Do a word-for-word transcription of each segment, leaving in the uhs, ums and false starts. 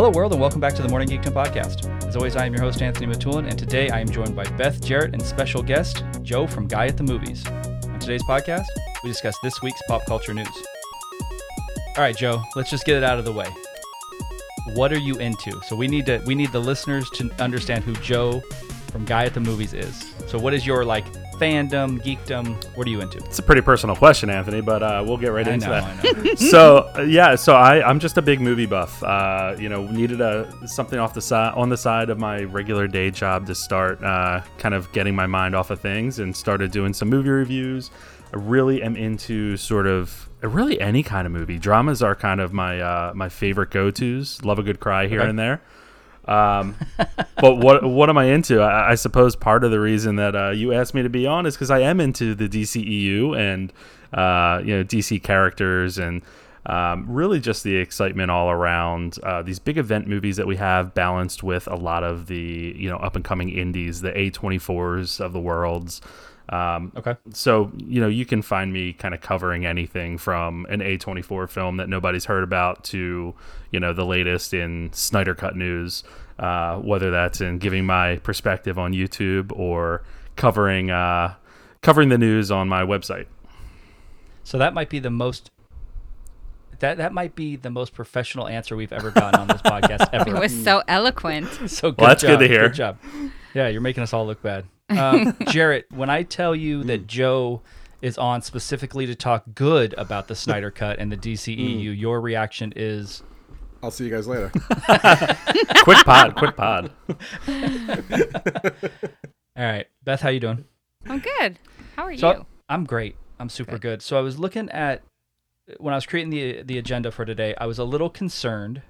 Hello world and welcome back to the Morning Geekdom podcast. As always, I am your host, Anthony Matulin, and today I am joined by Beth Jarrett and special guest, Joe from Guy at the Movies. On today's podcast, we discuss this week's pop culture news. All right, Joe, let's just get it out of the way. What are you into? So we need to we need the listeners to understand who Joe from Guy at the Movies is. So what is your, like, fandom, geekdom? What are you into? It's a pretty personal question, Anthony, but uh, we'll get right I into know, that. I know. so uh, yeah, so I, I'm just a big movie buff. Uh, you know, needed a something off the side on the side of my regular day job to start uh, kind of getting my mind off of things, and started doing some movie reviews. I really am into sort of really any kind of movie. Dramas are kind of my uh, my favorite go-tos. Love a good cry here okay. and there. Um, but what what am I into? I, I suppose part of the reason that uh, you asked me to be on is because I am into the D C E U and uh, you know, D C characters, and um, really just the excitement all around uh, these big event movies that we have, balanced with a lot of the, you know, up and coming indies, the A twenty-fours of the world's. Um, okay. So, you know, you can find me kind of covering anything from an A twenty-four film that nobody's heard about to, you know, the latest in Snyder Cut news, uh, whether that's in giving my perspective on YouTube or covering uh, covering the news on my website. So that might be the most that that might be the most professional answer we've ever gotten on this podcast ever. It was so eloquent. So good well, that's job. Good to hear. Good job. Yeah, you're making us all look bad. um, Jarrett, when I tell you that Joe is on specifically to talk good about the Snyder Cut and the D C E U, your reaction is, I'll see you guys later. Quick pod, quick pod. All right. Beth, how you doing? I'm good. How are so you? I'm great. I'm super good. good. So I was looking at, when I was creating the the agenda for today, I was a little concerned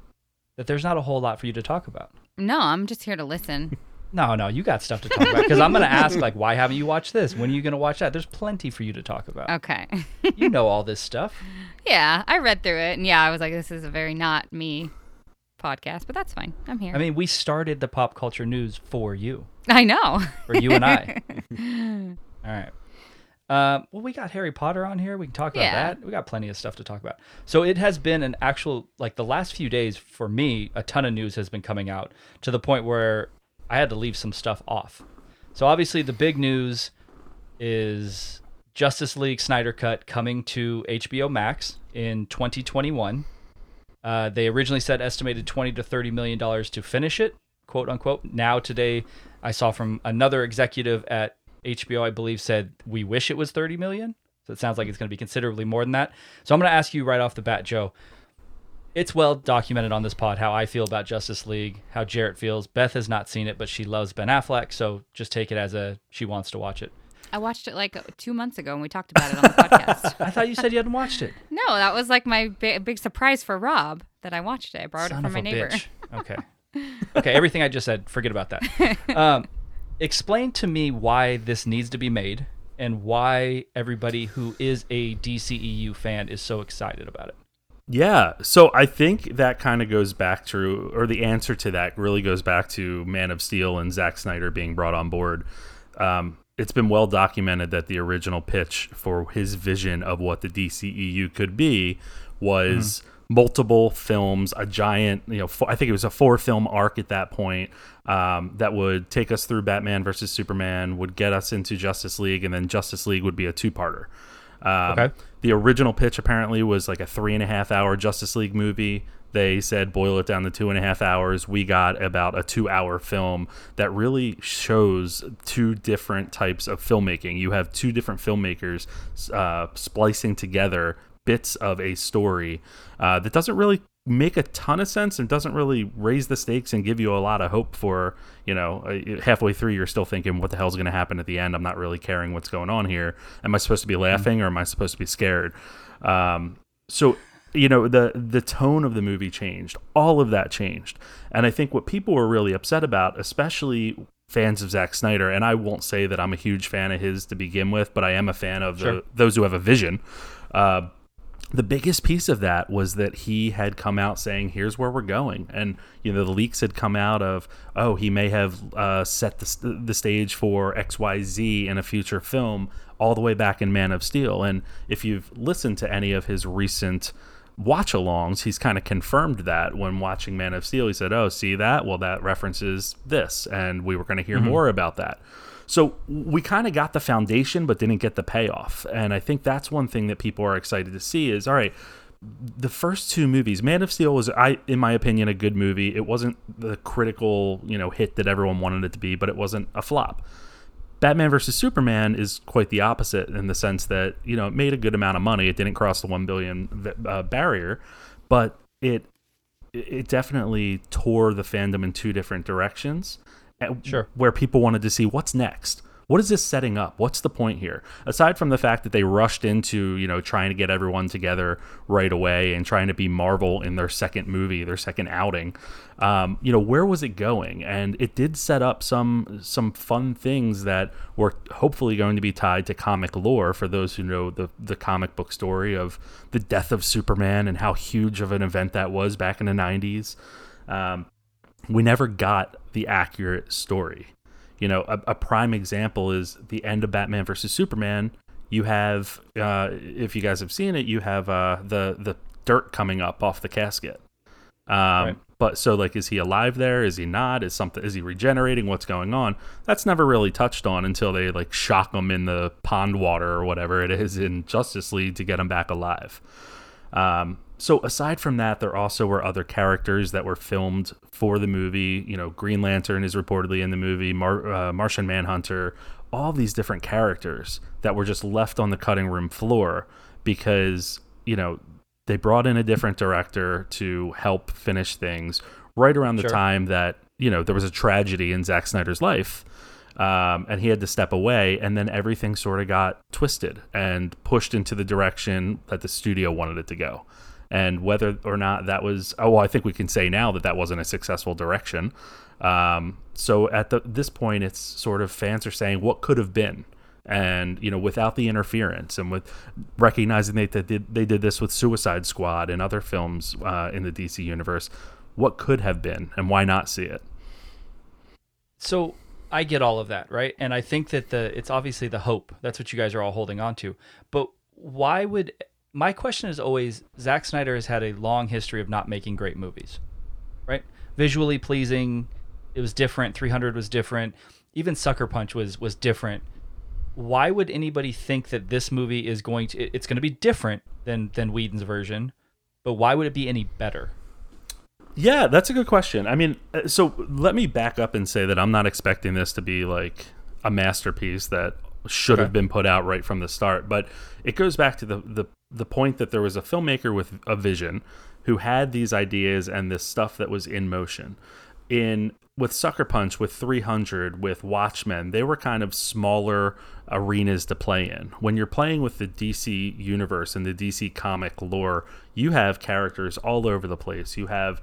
that there's not a whole lot for you to talk about. No, I'm just here to listen. No, no, you got stuff to talk about, because I'm going to ask, like, why haven't you watched this? When are you going to watch that? There's plenty for you to talk about. Okay. You know all this stuff. Yeah, I read through it, and yeah, I was like, this is a very not me podcast, but that's fine. I'm here. I mean, we started the pop culture news for you. I know. For you and I. All right. Uh, well, we got Harry Potter on here. We can talk about yeah. that. We got plenty of stuff to talk about. So it has been an actual, like, the last few days, for me, a ton of news has been coming out, to the point where I had to leave some stuff off. So obviously the big news is Justice League Snyder Cut coming to H B O Max in twenty twenty-one. Uh, they originally said estimated twenty to thirty million dollars to finish it, quote unquote. Now today I saw from another executive at H B O, I believe, said we wish it was thirty million. So it sounds like it's going to be considerably more than that. So I'm going to ask you right off the bat, Joe. It's well documented on this pod how I feel about Justice League, how Jarrett feels. Beth has not seen it, but she loves Ben Affleck, so just take it as a she wants to watch it. I watched it like two months ago, and we talked about it on the podcast. I thought you said you hadn't watched it. No, that was like my big, big surprise for Rob that I watched it. I borrowed Son it from my neighbor. Bitch. Okay. Okay, everything I just said, forget about that. Um, explain to me why this needs to be made and why everybody who is a D C E U fan is so excited about it. Yeah, so I think that kind of goes back to, or the answer to that really goes back to Man of Steel and Zack Snyder being brought on board. Um, it's been well documented that the original pitch for his vision of what the D C E U could be was mm. multiple films, a giant, you know, four, I think it was a four-film arc at that point um, that would take us through Batman versus Superman, would get us into Justice League, and then Justice League would be a two-parter. Um, okay. The original pitch apparently was like a three and a half hour Justice League movie. They said boil it down to two and a half hours. We got about a two hour film that really shows two different types of filmmaking. You have two different filmmakers uh, splicing together bits of a story uh, that doesn't really make a ton of sense and doesn't really raise the stakes and give you a lot of hope for, you know, halfway through you're still thinking, what the hell's going to happen at the end? I'm not really caring what's going on here. Am I supposed to be laughing or am I supposed to be scared? Um, so, you know, the the tone of the movie changed. All of that changed. And I think what people were really upset about, especially fans of Zack Snyder, and I won't say that I'm a huge fan of his to begin with, but I am a fan of sure. the, those who have a vision. Uh, The biggest piece of that was that he had come out saying, here's where we're going. And, you know, the leaks had come out of, oh, he may have uh, set the, st- the stage for X Y Z in a future film all the way back in Man of Steel. And if you've listened to any of his recent watch-alongs, he's kind of confirmed that when watching Man of Steel. He said, oh, see that? Well, that references this, and we were going to hear mm-hmm. more about that. So we kind of got the foundation but didn't get the payoff. And I think that's one thing that people are excited to see is, all right, the first two movies, Man of Steel was, I, in my opinion, a good movie. It wasn't the critical, you know, hit that everyone wanted it to be, but it wasn't a flop. Batman versus Superman is quite the opposite in the sense that, you know, it made a good amount of money. It didn't cross the one billion uh, barrier, but it it definitely tore the fandom in two different directions. Sure. Where people wanted to see what's next. What is this setting up? What's the point here? Aside from the fact that they rushed into, you know, trying to get everyone together right away and trying to be Marvel in their second movie, their second outing, um, you know, where was it going? And it did set up some some fun things that were hopefully going to be tied to comic lore for those who know the, the comic book story of the death of Superman and how huge of an event that was back in the nineties. Um, we never got the accurate story. You know, a, a prime example is the end of Batman versus Superman. You have, uh, if you guys have seen it, you have uh, the the dirt coming up off the casket. Um, right. But so, like, is he alive there? Is he not? Is something? Is he regenerating? What's going on? That's never really touched on until they like shock him in the pond water or whatever it is in Justice League to get him back alive. Um, so aside from that, there also were other characters that were filmed for the movie. You know, Green Lantern is reportedly in the movie, Mar- uh, Martian Manhunter, all these different characters that were just left on the cutting room floor because, you know, they brought in a different director to help finish things right around the sure. time that, you know, there was a tragedy in Zack Snyder's life. Um, and he had to step away, and then everything sort of got twisted and pushed into the direction that the studio wanted it to go. And whether or not that was, oh, well, I think we can say now that that wasn't a successful direction. Um, so at the, this point, it's sort of fans are saying what could have been, and you know, without the interference and with recognizing that they did, they did this with Suicide Squad and other films uh, in the D C universe, what could have been, and why not see it? So. I get all of that, right? And I think that the it's obviously the hope. That's what you guys are all holding on to. But why would... My question is always, Zack Snyder has had a long history of not making great movies, right? Visually pleasing, it was different. three hundred was different. Even Sucker Punch was was different. Why would anybody think that this movie is going to... It, it's going to be different than, than Whedon's version, but why would it be any better? Yeah, that's a good question. I mean, so let me back up and say that I'm not expecting this to be like a masterpiece that should okay. have been put out right from the start. But it goes back to the, the, the point that there was a filmmaker with a vision who had these ideas and this stuff that was in motion. In with Sucker Punch, with three hundred, with Watchmen, they were kind of smaller arenas to play in. When you're playing with the D C universe and the D C comic lore, you have characters all over the place. You have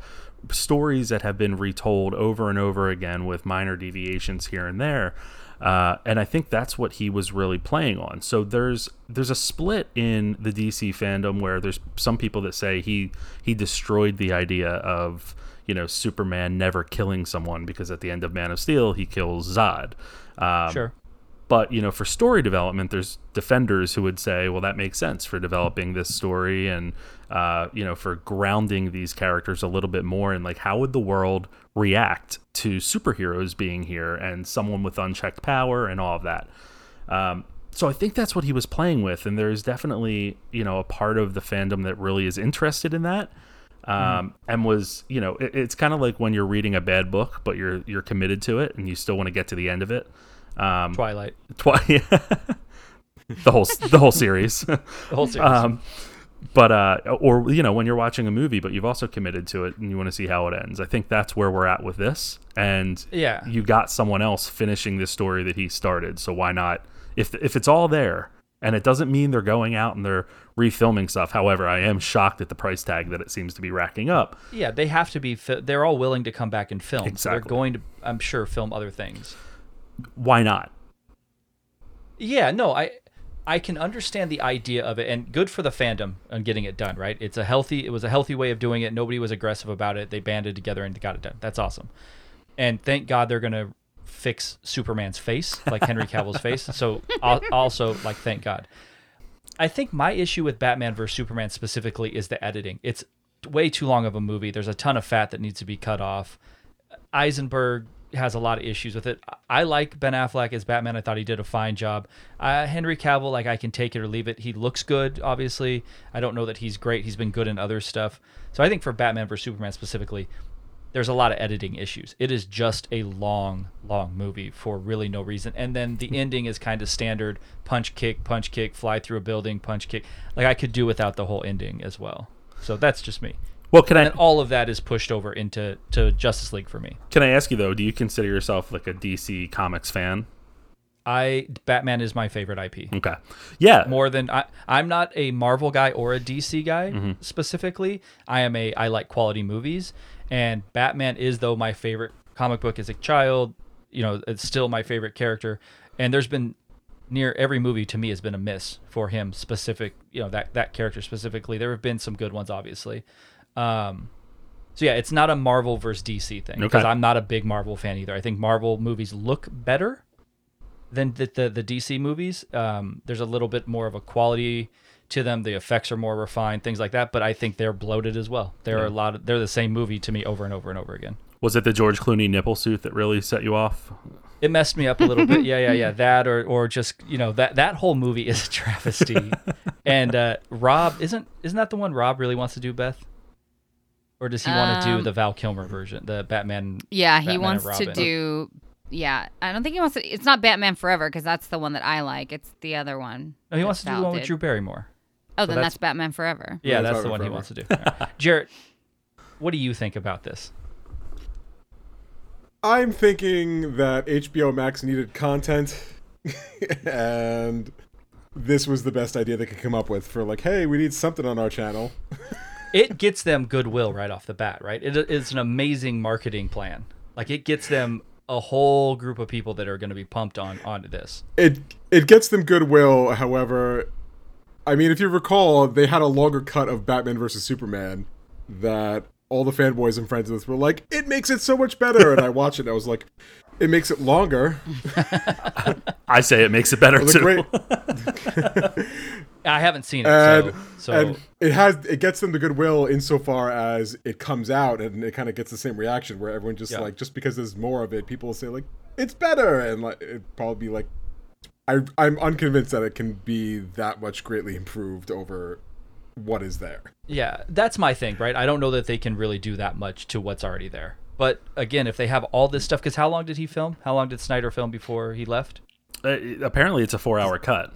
stories that have been retold over and over again with minor deviations here and there. Uh, and I think that's what he was really playing on. So there's there's a split in the D C fandom where there's some people that say he he destroyed the idea of, you know, Superman never killing someone, because at the end of Man of Steel, he kills Zod. Um, sure. But, you know, for story development, there's defenders who would say, well, that makes sense for developing this story and, uh, you know, for grounding these characters a little bit more. And like, how would the world react to superheroes being here and someone with unchecked power and all of that? Um, so I think that's what he was playing with. And there's definitely, you know, a part of the fandom that really is interested in that. Um, and was, you know, it, it's kind of like when you're reading a bad book, but you're you're committed to it and you still want to get to the end of it. Um, Twilight. Twi- the whole the whole series. The whole series. Um, but, uh, or, you know, when you're watching a movie, but you've also committed to it and you want to see how it ends. I think that's where we're at with this. And yeah. you got someone else finishing this story that he started. So why not? If if it's all there. And it doesn't mean they're going out and they're refilming stuff. However, I am shocked at the price tag that it seems to be racking up. Yeah, they have to be. Fi- they're all willing to come back and film. Exactly. So they're going to, I'm sure, film other things. Why not? Yeah, no, I I can understand the idea of it, and good for the fandom on getting it done. Right? It's a healthy. It was a healthy way of doing it. Nobody was aggressive about it. They banded together and got it done. That's awesome. And thank God they're gonna fix Superman's face, like Henry Cavill's face. So also, like, thank God. I think my issue with Batman versus Superman specifically is the editing. It's way too long of a movie. There's a ton of fat that needs to be cut off. Eisenberg has a lot of issues with it. I like Ben Affleck as Batman. I thought he did a fine job. Uh, Henry Cavill, like, I can take it or leave it. He looks good, obviously. I don't know that he's great. He's been good in other stuff. So I think for Batman versus Superman specifically, there's a lot of editing issues. It is just a long, long movie for really no reason. And then the ending is kind of standard punch, kick, punch, kick, fly through a building, punch, kick. Like, I could do without the whole ending as well. So that's just me. Well, can and I? All of that is pushed over into to Justice League for me. Can I ask you though? Do you consider yourself like a D C Comics fan? I Batman is my favorite I P. Okay, yeah, more than I. I'm not a Marvel guy or a D C guy mm-hmm. specifically. I am a. I like quality movies, and Batman is though my favorite comic book as a child. You know, it's still my favorite character, and there's been. Near every movie to me has been a miss for him specific, you know, that, that character specifically. There have been some good ones, obviously. Um, so yeah, it's not a Marvel versus D C thing because okay. I'm not a big Marvel fan either. I think Marvel movies look better than the, the, the D C movies. Um, there's a little bit more of a quality to them. The effects are more refined, things like that. But I think they're bloated as well. There yeah. are a lot of, they're the same movie to me over and over and over again. Was it the George Clooney nipple suit that really set you off? It messed me up a little bit. Yeah, yeah, yeah. That or or just, you know, that that whole movie is a travesty. And uh, Rob, isn't isn't that the one Rob really wants to do, Beth? Or does he um, want to do the Val Kilmer version, the Batman? Yeah, Batman he wants and Robin. to do. Yeah, I don't think he wants to. It's not Batman Forever because that's the one that I like. It's the other one. No, he wants to do the one with Drew Barrymore. Oh, so then that's, that's Batman Forever. Yeah, yeah that's the one forever. he wants to do. Right. Jarrett, what do you think about this? I'm thinking that H B O Max needed content, and this was the best idea they could come up with for like, hey, we need something on our channel. It gets them goodwill right off the bat, right? It is an amazing marketing plan. Like, it gets them a whole group of people that are going to be pumped on onto this. It it gets them goodwill, however, I mean, if you recall, they had a longer cut of Batman versus Superman that... all the fanboys and friends of this were like, it makes it so much better. And I watched it and I was like, it makes it longer. I say it makes it better, it too. I haven't seen it, and, so... so. And it, has, it gets them the goodwill insofar as it comes out and it kind of gets the same reaction where everyone just yeah. like, just because there's more of it, people will say like, it's better. And like, it'd probably be like, I, I'm unconvinced that it can be that much greatly improved over... what is there. Yeah, that's my thing, right? I don't know that they can really do that much to what's already there. But again, if they have all this stuff, because how long did he film? How long did Snyder film before he left? Uh, apparently, it's a four-hour cut.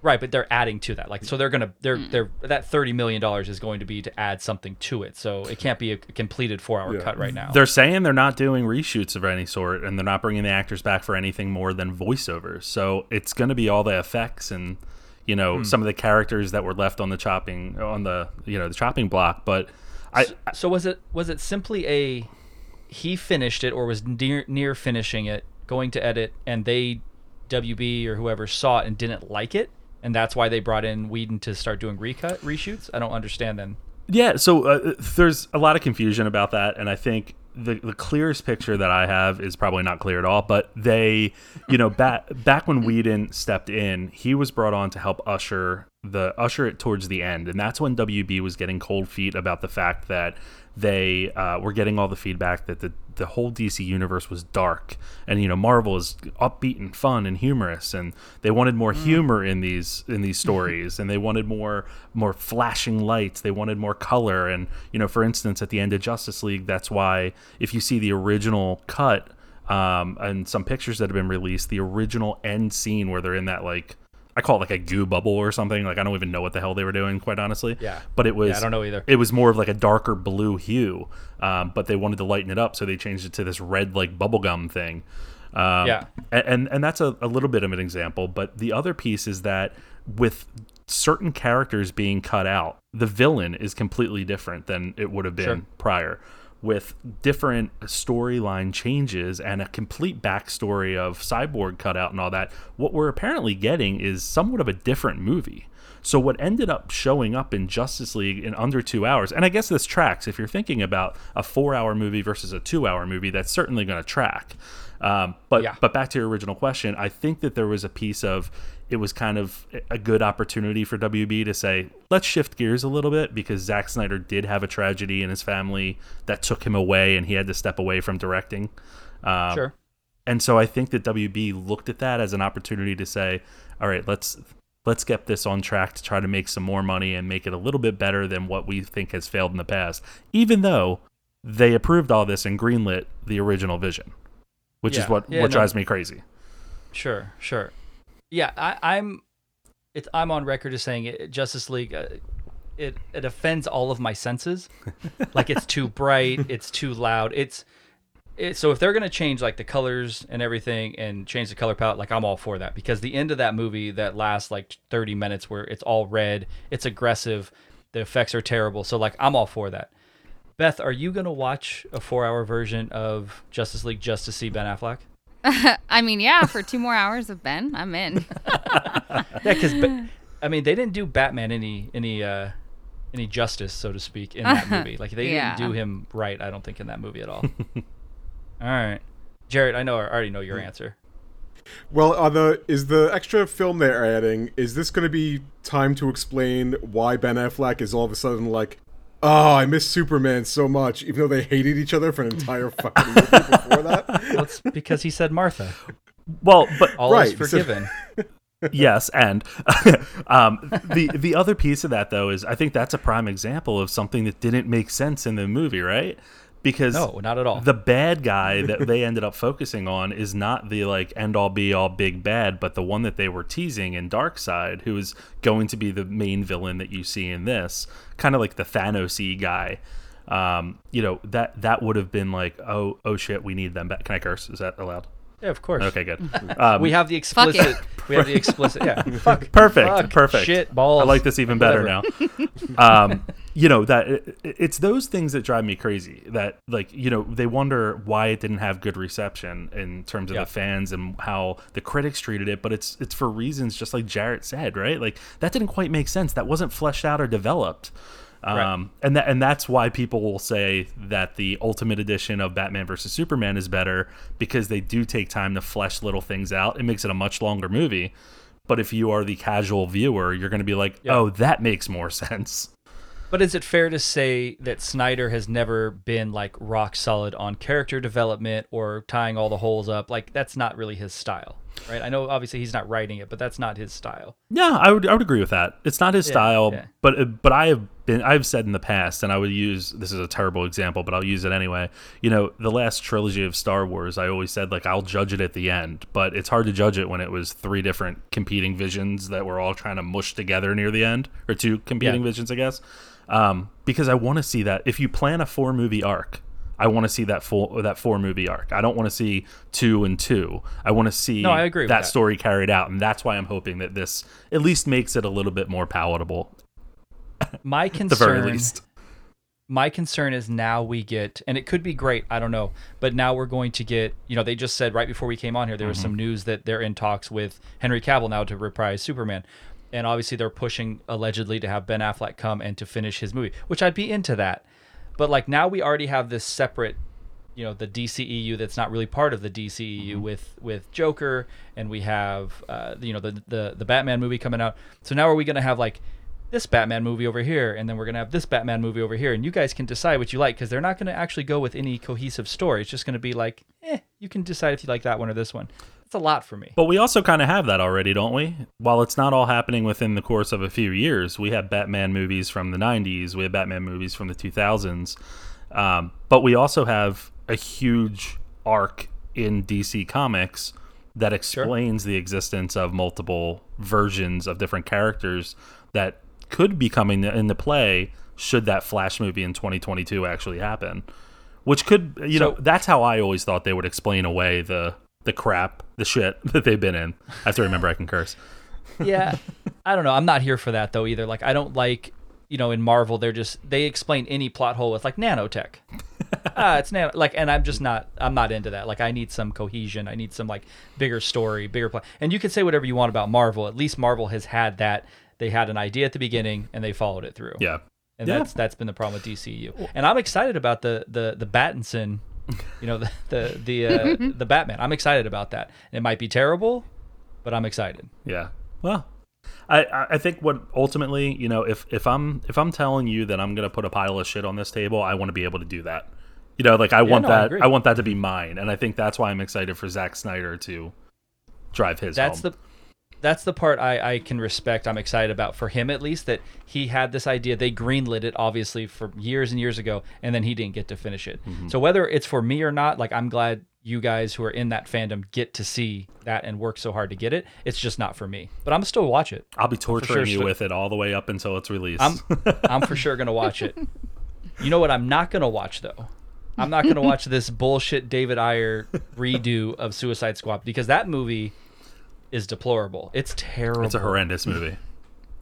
Right, but they're adding to that. Like, so they're gonna they're they're that thirty million dollars is going to be to add something to it. So it can't be a completed four-hour yeah. cut right now. They're saying they're not doing reshoots of any sort, and they're not bringing the actors back for anything more than voiceovers. So it's going to be all the effects and. You know, hmm. some of the characters that were left on the chopping on the you know the chopping block, but I so, so was it was it simply a he finished it or was near near finishing it, going to edit, and they W B or whoever saw it and didn't like it, and that's why they brought in Whedon to start doing recut reshoots? I don't understand then. Yeah, so uh, there's a lot of confusion about that, and I think. The, the clearest picture that I have is probably not clear at all, but they, you know, back back when Whedon stepped in, he was brought on to help usher the usher it towards the end, and that's when W B was getting cold feet about the fact that they uh, were getting all the feedback that the the whole D C universe was dark, and you know, Marvel is upbeat and fun and humorous, and they wanted more mm. humor in these in these stories, and they wanted more more flashing lights, they wanted more color, and you know, for instance, at the end of Justice League, that's why if you see the original cut um, and some pictures that have been released, the original end scene where they're in that like. I call it like a goo bubble or something. Like I don't even know what the hell they were doing, quite honestly. Yeah. But it was. Yeah, I don't know either. It was more of like a darker blue hue, um, but they wanted to lighten it up, so they changed it to this red like bubblegum thing. Um, yeah. And and that's a, a little bit of an example, but the other piece is that with certain characters being cut out, the villain is completely different than it would have been sure. prior. With different storyline changes and a complete backstory of Cyborg cutout and all that, what we're apparently getting is somewhat of a different movie. So what ended up showing up in Justice League in under two hours, and I guess this tracks, if you're thinking about a four-hour movie versus a two-hour movie, that's certainly going to track. Um, but yeah. but back to your original question, I think that there was a piece of it was kind of a good opportunity for W B to say, let's shift gears a little bit, because Zack Snyder did have a tragedy in his family that took him away and he had to step away from directing. Um, sure. And so I think that W B looked at that as an opportunity to say, all right, let's let's get this on track to try to make some more money and make it a little bit better than what we think has failed in the past, even though they approved all this and greenlit the original vision, which yeah. is what, yeah, what no. drives me crazy. Sure, sure. Yeah, I, I'm. It's I'm on record as saying it, Justice League. Uh, it it offends all of my senses. Like, it's too bright. It's too loud. It's it, so if they're gonna change like the colors and everything and change the color palette, like I'm all for that, because the end of that movie that lasts like thirty minutes where it's all red, it's aggressive, the effects are terrible. So like I'm all for that. Beth, are you gonna watch a four-hour version of Justice League just to see Ben Affleck? I mean, yeah, for two more hours of Ben, I'm in. Yeah, because I mean, they didn't do Batman any any uh, any justice, so to speak, in that movie. Like they yeah. didn't do him right, I don't think, in that movie at all. All right, Jarrett, I know, I already know your answer. Well, are the is the extra film they're adding? Is this going to be time to explain why Ben Affleck is all of a sudden like, oh, I miss Superman so much, even though they hated each other for an entire fucking movie before that? Well, it's because he said Martha. Well, but all right, is forgiven. So... yes, and um, the the other piece of that, though, is I think that's a prime example of something that didn't make sense in the movie, right? Because no, not at all. The bad guy that they ended up focusing on is not the like end all be all big bad, but the one that they were teasing in Darkseid, who is going to be the main villain that you see in this, kind of like the Thanos-y guy. Um, you know, that that would have been like, oh, oh shit, we need them back. Can I curse? Is that allowed? Yeah, of course. Okay, good. Um, we have the explicit. Fuck yeah. We have the explicit. Yeah. Fuck. Perfect. Fuck, perfect. Shit, balls. I like this even better now. Um, you know that it, it's those things that drive me crazy. That like you know they wonder why it didn't have good reception in terms of yeah. the fans and how the critics treated it. But it's it's for reasons just like Jarrett said, right? Like that didn't quite make sense. That wasn't fleshed out or developed. Um, right. And that and that's why people will say that the Ultimate Edition of Batman versus Superman is better, because they do take time to flesh little things out. It makes it a much longer movie. But if you are the casual viewer, you're going to be like, yep. oh, that makes more sense. But is it fair to say that Snyder has never been like rock solid on character development or tying all the holes up? Like that's not really his style, right? I know obviously he's not writing it, but that's not his style. Yeah, I would I would agree with that. It's not his yeah, style, yeah. but but I have been I've said in the past, and I would use this is a terrible example, but I'll use it anyway. You know, the last trilogy of Star Wars, I always said like I'll judge it at the end, but it's hard to judge it when it was three different competing visions that were all trying to mush together near the end, or two competing yeah. visions, I guess. Um, because I want to see that. If you plan a four movie arc, I want to see that full that four movie arc. I don't want to see two and two. I want to see no, I agree with that, that story carried out, and that's why I'm hoping that this at least makes it a little bit more palatable. My concern, at the very least. My concern is now we get, and it could be great, I don't know, but now we're going to get. You know, they just said right before we came on here, there mm-hmm. was some news that they're in talks with Henry Cavill now to reprise Superman. And obviously they're pushing allegedly to have Ben Affleck come and to finish his movie, which I'd be into that. But like now we already have this separate, you know, the D C E U that's not really part of the D C E U mm-hmm. with with Joker, and we have, uh, you know, the, the, the Batman movie coming out. So now are we going to have like this Batman movie over here, and then we're going to have this Batman movie over here, and you guys can decide what you like, because they're not going to actually go with any cohesive story. It's just going to be like, eh, you can decide if you like that one or this one. It's a lot for me. But we also kind of have that already, don't we? While it's not all happening within the course of a few years, we have Batman movies from the nineties, we have Batman movies from the two thousands, um, but we also have a huge arc in D C Comics that explains sure. the existence of multiple versions of different characters that could be coming into play should that Flash movie in twenty twenty-two actually happen, which could, you so, know, that's how I always thought they would explain away the the crap, the shit that they've been in. I have to remember I can curse. Yeah. I don't know. I'm not here for that though either. Like I don't like, you know, in Marvel, they're just, they explain any plot hole with like nanotech. ah, it's nano. Like, and I'm just not, I'm not into that. Like I need some cohesion. I need some like bigger story, bigger plot. And you can say whatever you want about Marvel. At least Marvel has had that. They had an idea at the beginning and they followed it through. Yeah. And yeah. that's, that's been the problem with D C U. And I'm excited about the, the, the Pattinson, you know, the the the, uh, the Batman. I'm excited about that. It might be terrible, but I'm excited. Yeah. Well, I, I think what ultimately, you know, if, if I'm if I'm telling you that I'm gonna put a pile of shit on this table, I want to be able to do that. You know, like I yeah, want no, that I, I want that to be mine, and I think that's why I'm excited for Zack Snyder to drive his. That's home. the that's the part I, I can respect. I'm excited about for him at least that he had this idea. They greenlit it obviously for years and years ago, and then he didn't get to finish it. Mm-hmm. So whether it's for me or not, like I'm glad you guys who are in that fandom get to see that and work so hard to get it. It's just not for me, but I'm still watch it. I'll be torturing sure. you with it all the way up until it's released. I'm, I'm for sure going to watch it. You know what I'm not going to watch though? I'm not going to watch this bullshit David Ayer redo of Suicide Squad because that movie is deplorable. It's terrible. It's a horrendous movie.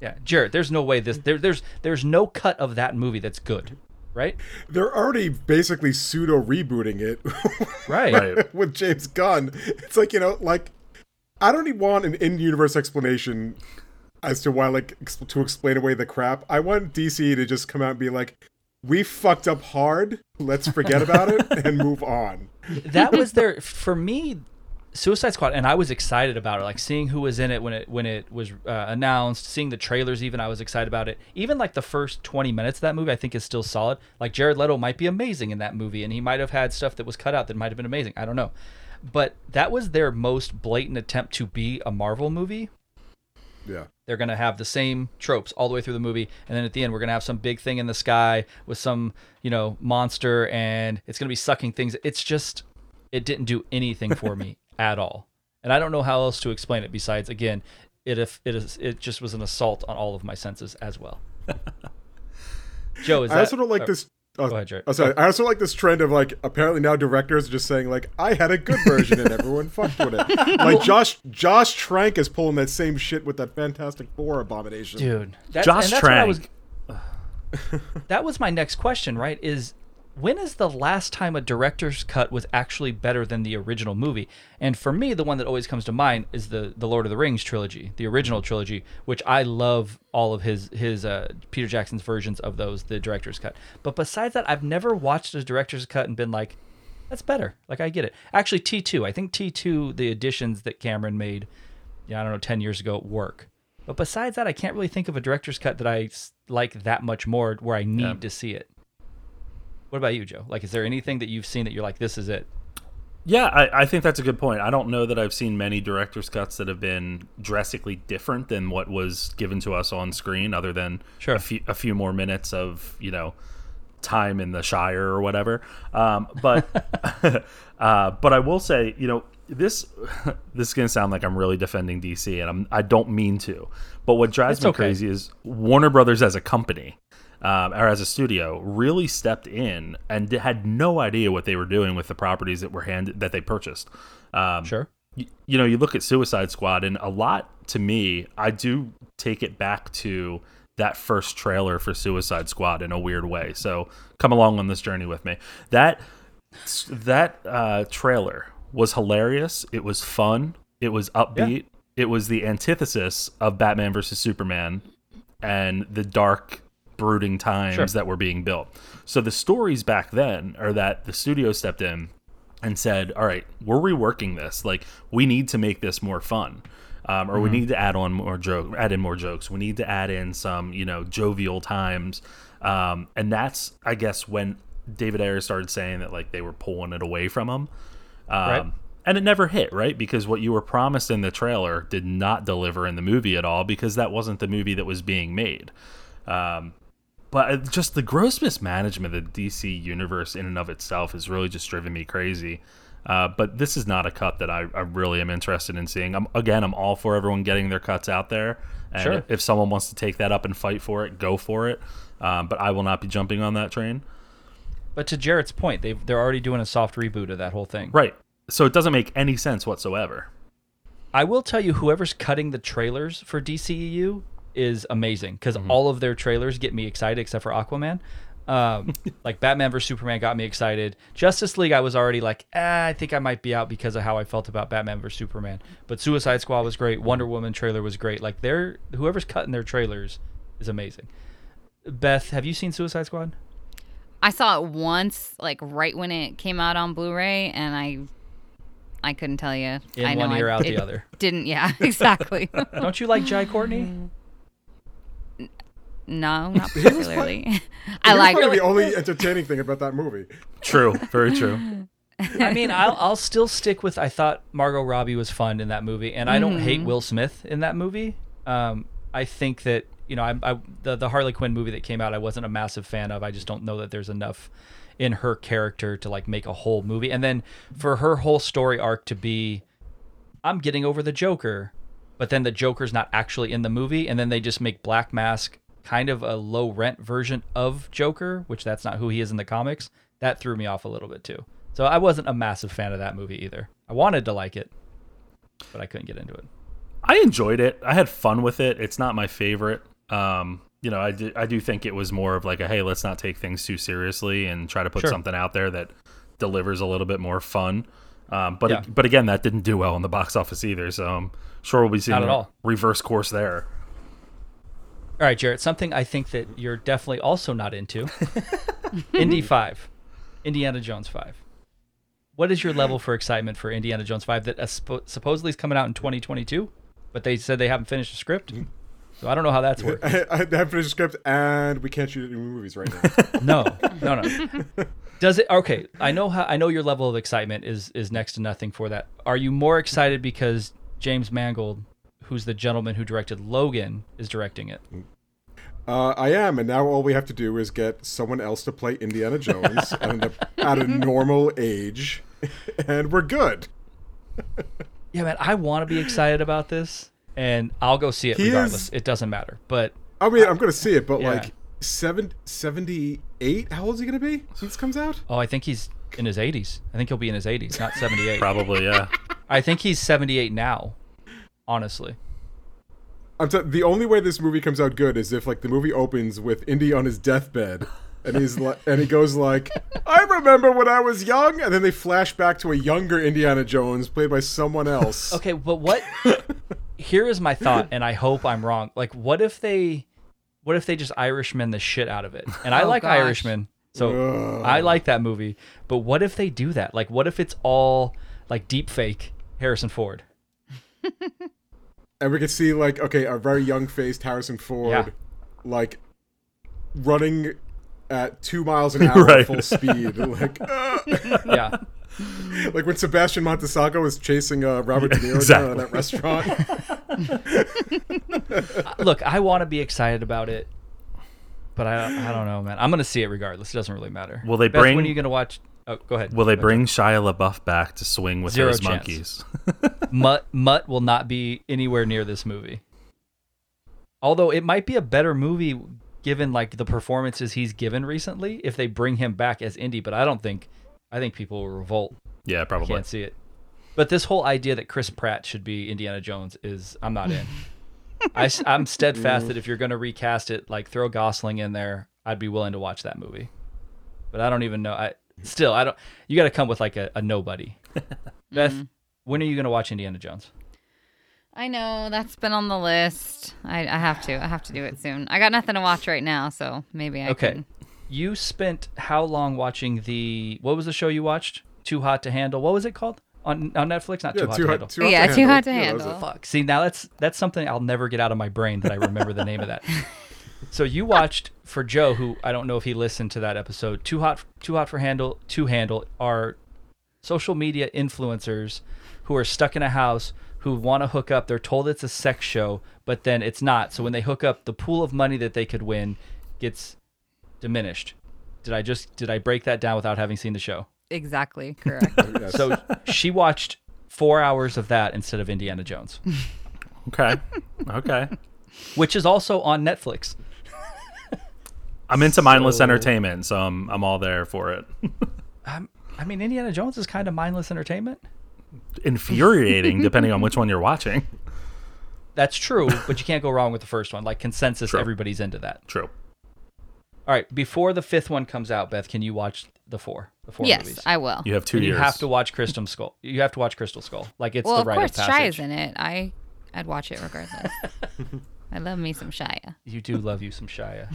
Yeah. Jarrett, there's no way this, there, there's, there's no cut of that movie that's good. Right, they're already basically pseudo rebooting it, right? With James Gunn, it's like you know, like I don't even want an in-universe explanation as to why, like, to explain away the crap. I want D C to just come out and be like, "We fucked up hard. Let's forget about it and move on." That was their for me, Suicide Squad, and I was excited about it. Like seeing who was in it when it when it was uh, announced, seeing the trailers. Even I was excited about it. Even like the first twenty minutes of that movie, I think is still solid. Like Jared Leto might be amazing in that movie, and he might have had stuff that was cut out that might have been amazing. I don't know, but that was their most blatant attempt to be a Marvel movie. Yeah, they're gonna have the same tropes all the way through the movie, and then at the end, we're gonna have some big thing in the sky with some you know monster, and it's gonna be sucking things. It's just, it didn't do anything for me. At all, and I don't know how else to explain it besides again, it if it is it just was an assault on all of my senses as well. Joe, is I that, also don't like oh, this. Oh, go ahead, Jared. Oh, sorry, I also like this trend of like apparently now directors are just saying like I had a good version and everyone fucked with it. Like Josh Josh Trank is pulling that same shit with that Fantastic Four abomination, dude. That's, Josh that's Trank. What I was, that was my next question, right? Is when is the last time a director's cut was actually better than the original movie? And for me, the one that always comes to mind is the the Lord of the Rings trilogy, the original trilogy, which I love all of his his uh, Peter Jackson's versions of those, the director's cut. But besides that, I've never watched a director's cut and been like, that's better. Like, I get it. Actually, T two. I think T two, the additions that Cameron made, yeah, I don't know, ten years ago, work. But besides that, I can't really think of a director's cut that I like that much more where I need yeah. to see it. What about you, Joe? Like, is there anything that you've seen that you're like, this is it? Yeah, I, I think that's a good point. I don't know that I've seen many director's cuts that have been drastically different than what was given to us on screen, other than sure. a, few, a few more minutes of, you know, time in the Shire or whatever. Um, but uh, but I will say, you know, this this is going to sound like I'm really defending D C, and I'm, I don't mean to. But what drives it's me okay. crazy is Warner Brothers as a company. Um, or as a studio, really stepped in and had no idea what they were doing with the properties that were handed that they purchased. Um, sure, you, you know, you look at Suicide Squad, and a lot to me, I do take it back to that first trailer for Suicide Squad in a weird way. So come along on this journey with me. That that uh, trailer was hilarious. It was fun. It was upbeat. Yeah. It was the antithesis of Batman versus Superman and the dark. Brooding times sure. that were being built. So the stories back then are that the studio stepped in and said, all right, we're reworking this. Like, we need to make this more fun. Um, or mm-hmm. we need to add on more joke, add in more jokes. We need to add in some, you know, jovial times. Um, and that's, I guess, when David Ayer started saying that, like, they were pulling it away from him. Um, right. And it never hit, right? Because what you were promised in the trailer did not deliver in the movie at all, because that wasn't the movie that was being made. Um, But just the gross mismanagement of the D C universe in and of itself has really just driven me crazy. Uh, but this is not a cut that I, I really am interested in seeing. I'm, again, I'm all for everyone getting their cuts out there. And sure. if someone wants to take that up and fight for it, go for it. Um, but I will not be jumping on that train. But to Jarrett's point, they've, they're already doing a soft reboot of that whole thing. Right. So it doesn't make any sense whatsoever. I will tell you, whoever's cutting the trailers for D C E U... is amazing, because mm-hmm. all of their trailers get me excited except for Aquaman. Um, like Batman versus Superman got me excited. Justice League, I was already like, eh, I think I might be out because of how I felt about Batman versus Superman. But Suicide Squad was great. Wonder Woman trailer was great. Like they're whoever's cutting their trailers is amazing. Beth, have you seen Suicide Squad? I saw it once, like right when it came out on Blu-ray, and I I couldn't tell you. In I one know ear, I, out the other. Didn't, yeah, exactly. Don't you like Jai Courtney? N- no, not particularly. He was fun- I like the only entertaining thing about that movie. True, very true. I mean, I'll, I'll still stick with, I thought Margot Robbie was fun in that movie, and I don't mm-hmm. hate Will Smith in that movie. Um, I think that, you know, I, I, the, the Harley Quinn movie that came out, I wasn't a massive fan of. I just don't know that there's enough in her character to like make a whole movie. And then for her whole story arc to be, I'm getting over the Joker, but then the Joker's not actually in the movie. And then they just make Black Mask kind of a low rent version of Joker, which that's not who he is in the comics. That threw me off a little bit too. So I wasn't a massive fan of that movie either. I wanted to like it, but I couldn't get into it. I enjoyed it. I had fun with it. It's not my favorite. Um, you know, I do, I do think it was more of like a, hey, let's not take things too seriously and try to put sure. something out there that delivers a little bit more fun. Um, but yeah. it, but again, that didn't do well in the box office either. So I'm sure we'll be seeing a reverse course there. All right, Jarrett, something I think that you're definitely also not into. Indy five, Indiana Jones five. What is your level for excitement for Indiana Jones five that aspo- supposedly is coming out in twenty twenty-two, but they said they haven't finished the script? Mm-hmm. So I don't know how that's working. I, I haven't finished the script, and we can't shoot any movies right now. no, no, no. Does it? Okay, I know how. I know your level of excitement is is next to nothing for that. Are you more excited because James Mangold, who's the gentleman who directed Logan, is directing it? Uh, I am, and now all we have to do is get someone else to play Indiana Jones and at a normal age, and we're good. Yeah, man, I want to be excited about this. And I'll go see it he regardless. Is, it doesn't matter. But I mean, I'm going to see it, but yeah. like seven, seventy-eight, how old is he going to be when this comes out? Oh, I think he's in his eighties. I think he'll be in his eighties, not seventy-eight. Probably, yeah. I think he's seventy-eight now, honestly. I'm t- the only way this movie comes out good is if like the movie opens with Indy on his deathbed. And he's like, and he goes like, I remember when I was young, and then they flash back to a younger Indiana Jones played by someone else. Okay, but what? Here is my thought, and I hope I'm wrong. Like, what if they, what if they just Irishman the shit out of it? And I oh, like gosh. Irishman, so Ugh. I like that movie. But what if they do that? Like, what if it's all like deep fake Harrison Ford? And we could see like, okay, a very young faced Harrison Ford, yeah. like running at two miles an hour right. full speed. Like, uh. Yeah. Like when Sebastian Montesano was chasing uh, Robert De Niro yeah, exactly. down at that restaurant. Look, I want to be excited about it, but I, I don't know, man. I'm going to see it regardless. It doesn't really matter. Will they Beth, bring, when are you going to watch? Oh, go ahead. Will they bring okay. Shia LaBeouf back to swing with Zero those chance. Monkeys? Mutt, Mutt will not be anywhere near this movie. Although it might be a better movie given like the performances he's given recently, if they bring him back as Indy, but I don't think, I think people will revolt. Yeah, probably. I can't see it. But this whole idea that Chris Pratt should be Indiana Jones is, I'm not in. I, I'm steadfast that if you're going to recast it, like throw Gosling in there, I'd be willing to watch that movie. But I don't even know. I Still, I don't, you got to come with like a, a nobody. Beth, mm-hmm. when are you going to watch Indiana Jones? I know, that's been on the list. I, I have to. I have to do it soon. I got nothing to watch right now, so maybe I okay. can. You spent how long watching the, what was the show you watched? Too Hot to Handle. What was it called? On on Netflix? Not yeah, Too Hot too to hot, Handle. Too hot yeah, to Too handle. Hot to yeah, Handle. Fuck. See, now that's that's something I'll never get out of my brain that I remember the name of that. So you watched, for Joe, who I don't know if he listened to that episode, Too Hot, Too Hot for Handle, to Handle are social media influencers who are stuck in a house who want to hook up. They're told it's a sex show, but then it's not. So when they hook up, the pool of money that they could win gets diminished. Did I just did I break that down without having seen the show? Exactly, correct. Yes. So she watched four hours of that instead of Indiana Jones. Okay, okay. Which is also on Netflix. I'm into so... mindless entertainment, so I'm I'm all there for it. I'm, I mean, Indiana Jones is kind of mindless entertainment. Infuriating depending on which one you're watching. That's true, but you can't go wrong with the first one. Like consensus, true. Everybody's into that. True. All right, before the fifth one comes out, Beth, can you watch the four? The four yes, movies? Yes, I will. You have two and years. You have to watch Crystal Skull. You have to watch Crystal Skull. Like it's well, the rite of passage. Well, of course Shia's in it. I I'd watch it regardless. I love me some Shia. You do love you some Shia.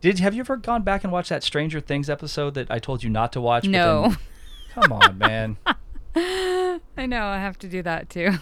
Did have you ever gone back and watched that Stranger Things episode that I told you not to watch? No. But then, come on, man. I know. I have to do that too.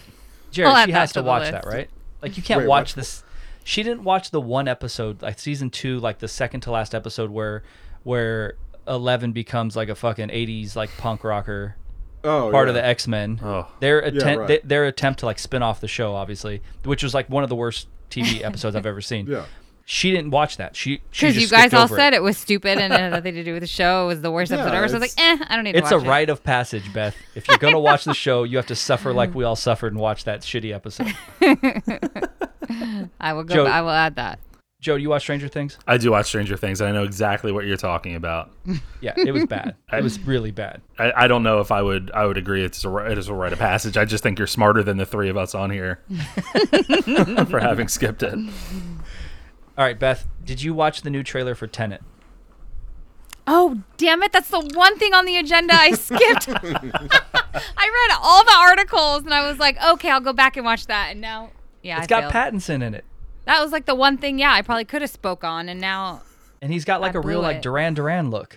Jared, she has to, to watch that, right? Like, you can't Wait, watch what? this. She didn't watch the one episode, like season two, like the second to last episode where where Eleven becomes like a fucking eighties like punk rocker. Oh, part yeah. of the X-Men. Oh. Their attempt, yeah, right. th- their attempt to like spin off the show, obviously, which was like one of the worst T V episodes I've ever seen. Yeah. She didn't watch that. She because you guys all said it. it was stupid and it had nothing to do with the show. It was the worst yeah, episode ever. So I was like, eh, I don't need to watch it. It's a rite of passage, Beth. If you're gonna watch the show, you have to suffer like we all suffered and watch that shitty episode. I will go. Joe, I will add that. Joe, do you watch Stranger Things? I do watch Stranger Things. And I know exactly what you're talking about. Yeah, it was bad. I, it was really bad. I, I don't know if I would. I would agree. It's a it is a rite of passage. I just think you're smarter than the three of us on here for having skipped it. All right, Beth, did you watch the new trailer for Tenet? Oh, damn it. That's the one thing on the agenda I skipped. I read all the articles, and I was like, okay, I'll go back and watch that. And now, yeah, it's I got failed. Pattinson in it. That was like the one thing, yeah, I probably could have spoke on, and now... And he's got like I a real it. like Duran Duran look.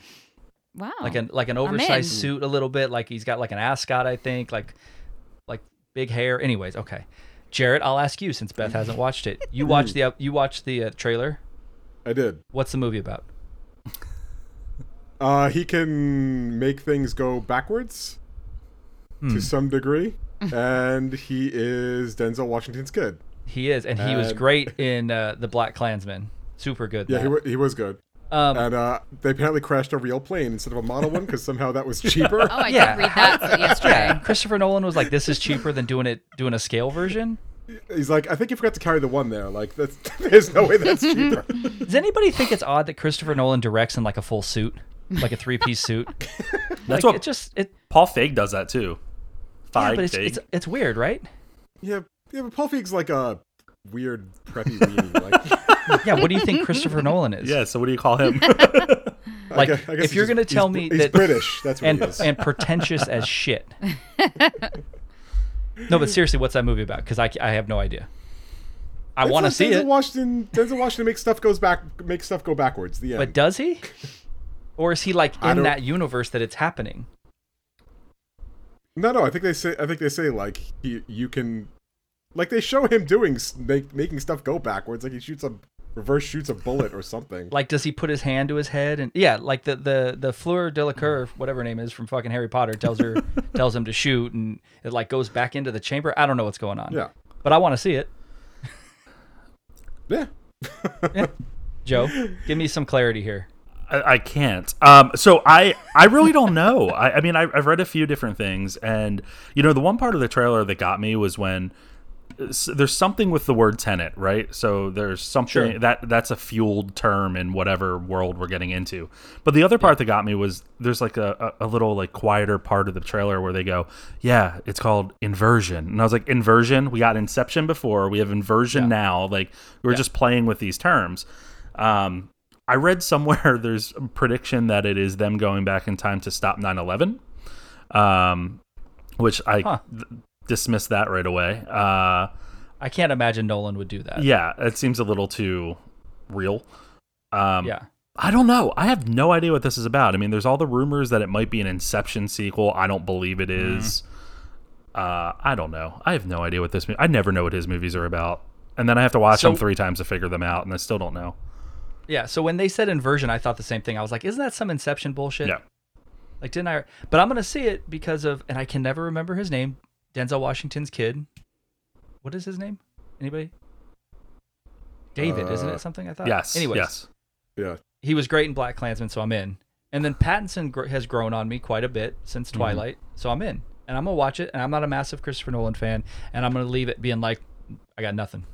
Wow. Like an, like an oversized suit a little bit. Like he's got like an ascot, I think, like like big hair. Anyways, okay. Jarrett, I'll ask you since Beth hasn't watched it. You watched the you watched the uh, trailer? I did. What's the movie about? Uh, he can make things go backwards hmm. to some degree, and he is Denzel Washington's kid. He is, and he and... was great in uh, The Black Klansman. Super good. Yeah, he, w- he was good. Um, and uh, they apparently crashed a real plane instead of a model one because somehow that was cheaper. Oh, I yeah. did read that yesterday. Yeah. Christopher Nolan was like, "This is cheaper than doing it doing a scale version." He's like, "I think you forgot to carry the one there. Like, that's, there's no way that's cheaper." Does anybody think it's odd that Christopher Nolan directs in like a full suit, like a three piece suit? That's like, what it just it. Paul Feig does that too. Feig, yeah, but it's, it's it's weird, right? Yeah, yeah, but Paul Feig's like a weird preppy weenie, like. Yeah, what do you think Christopher Nolan is? Yeah, so what do you call him? Like, I guess, I guess if you're going to tell me that... He's British, that's what and, he is. And pretentious as shit. No, but seriously, what's that movie about? Because I, I have no idea. I want to see Denzel it. Washington, Denzel Washington makes stuff, goes back, makes stuff go backwards, the end. But does he? Or is he like in that universe that it's happening? No, no, I think they say, I think they say like, he, you can... Like, they show him doing, make, making stuff go backwards. Like, he shoots a... Reverse shoots a bullet or something. Like, does he put his hand to his head? And yeah, like the the the Fleur de la Cour, whatever her name is, from fucking Harry Potter tells her tells him to shoot, and it like goes back into the chamber. I don't know what's going on. Yeah, but I want to see it. Yeah. Yeah. Joe, give me some clarity here. I, I can't. Um, so I I really don't know. I, I mean, I, I've read a few different things, and you know, the one part of the trailer that got me was when. There's something with the word tenet, right? So there's something sure. that that's a fueled term in whatever world we're getting into. But the other part yeah. that got me was there's like a, a little like quieter part of the trailer where they go, yeah, it's called inversion. And I was like, inversion? We got Inception before. We have inversion yeah. now. Like we're yeah. just playing with these terms. Um, I read somewhere there's a prediction that it is them going back in time to stop nine eleven, um, which I... Huh. Th- dismiss that right away. Uh, I can't imagine Nolan would do that. Yeah, it seems a little too real. Um, yeah. I don't know. I have no idea what this is about. I mean, there's all the rumors that it might be an Inception sequel. I don't believe it is. Mm. Uh, I don't know. I have no idea what this movie... I never know what his movies are about. And then I have to watch so, them three times to figure them out, and I still don't know. Yeah, so when they said inversion, I thought the same thing. I was like, isn't that some Inception bullshit? Yeah. Like, didn't I... But I'm going to see it because of... And I can never remember his name... Denzel Washington's kid. What is his name? Anybody? David, uh, isn't it something I thought? Yes. Anyways. Yes. Yeah. He was great in Black Klansman, so I'm in. And then Pattinson gr- has grown on me quite a bit since Twilight, mm-hmm. so I'm in. And I'm going to watch it, and I'm not a massive Christopher Nolan fan, and I'm going to leave it being like, I got nothing.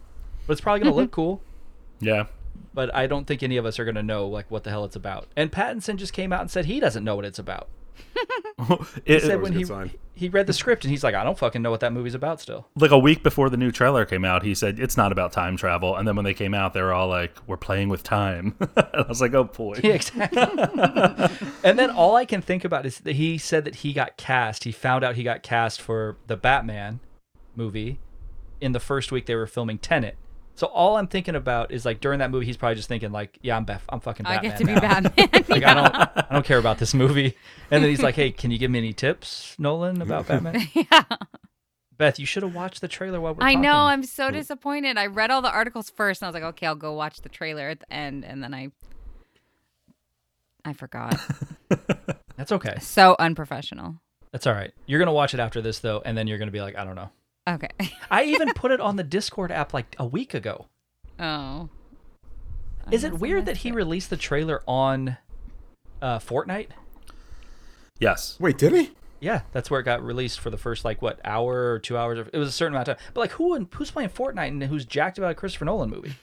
But it's probably going to look cool. Yeah. But I don't think any of us are going to know like what the hell it's about. And Pattinson just came out and said he doesn't know what it's about. He said when he, he read the script and he's like, I don't fucking know what that movie's about still. Like a week before the new trailer came out, he said, it's not about time travel. And then when they came out, they were all like, we're playing with time. And I was like, oh boy. Yeah, exactly. And then all I can think about is that he said that he got cast. He found out he got cast for the Batman movie in the first week they were filming Tenet. So all I'm thinking about is, like, during that movie, he's probably just thinking, like, yeah, I'm Beth. I'm fucking Batman. I get to now. be Batman. Like, yeah. I don't, I don't care about this movie. And then he's like, hey, can you give me any tips, Nolan, about Batman? Yeah. Beth, you should have watched the trailer while we're I talking. I know. I'm so disappointed. I read all the articles first, and I was like, okay, I'll go watch the trailer at the end. And then I I forgot. That's okay. So unprofessional. That's all right. You're going to watch it after this, though, and then you're going to be like, I don't know. Okay. I even put it on the Discord app like a week ago. Oh. I Is it weird that he it. released the trailer on uh, Fortnite? Yes. Wait, did he? Yeah, that's where it got released for the first, like, what, hour or two hours? Or, it was a certain amount of time. But, like, who who's playing Fortnite and who's jacked about a Christopher Nolan movie?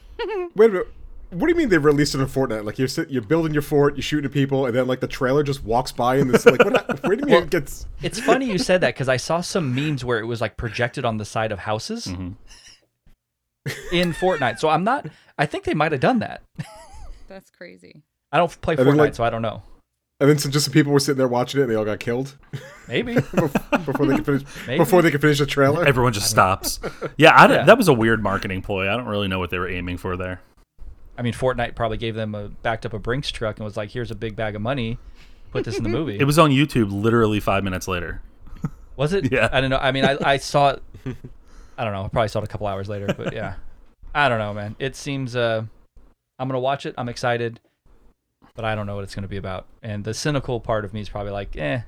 Wait a minute. What do you mean they released it in Fortnite? Like, you're you're building your fort, you're shooting at people, and then, like, the trailer just walks by and it's like, what, where do you mean it gets... It's funny you said that, because I saw some memes where it was, like, projected on the side of houses mm-hmm. in Fortnite. So I'm not... I think they might have done that. That's crazy. I don't play and Fortnite, then, like, so I don't know. And then some, just some people were sitting there watching it, and they all got killed. Maybe. before, they could finish, Maybe. before they could finish the trailer. Everyone just stops. Yeah, I yeah, that was a weird marketing ploy. I don't really know what they were aiming for there. I mean, Fortnite probably gave them a backed up a Brinks truck and was like, here's a big bag of money. Put this in the movie. It was on YouTube literally five minutes later. Was it? Yeah. I don't know. I mean, I, I saw it. I don't know. I probably saw it a couple hours later, but yeah. I don't know, man. It seems uh, I'm going to watch it. I'm excited, but I don't know what it's going to be about. And the cynical part of me is probably like, eh,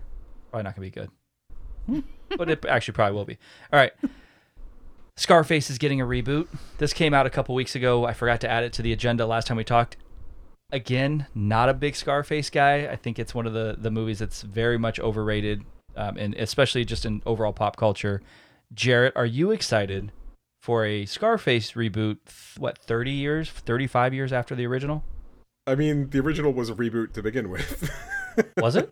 probably not going to be good. But it actually probably will be. All right. Scarface is getting a reboot. This came out a couple weeks ago. I forgot to add it to the agenda last time we talked. Again, not a big Scarface guy. I think it's one of the, the movies that's very much overrated, um, and especially just in overall pop culture. Jarrett, are you excited for a Scarface reboot, what, thirty years, thirty-five years after the original? I mean, the original was a reboot to begin with. Was it?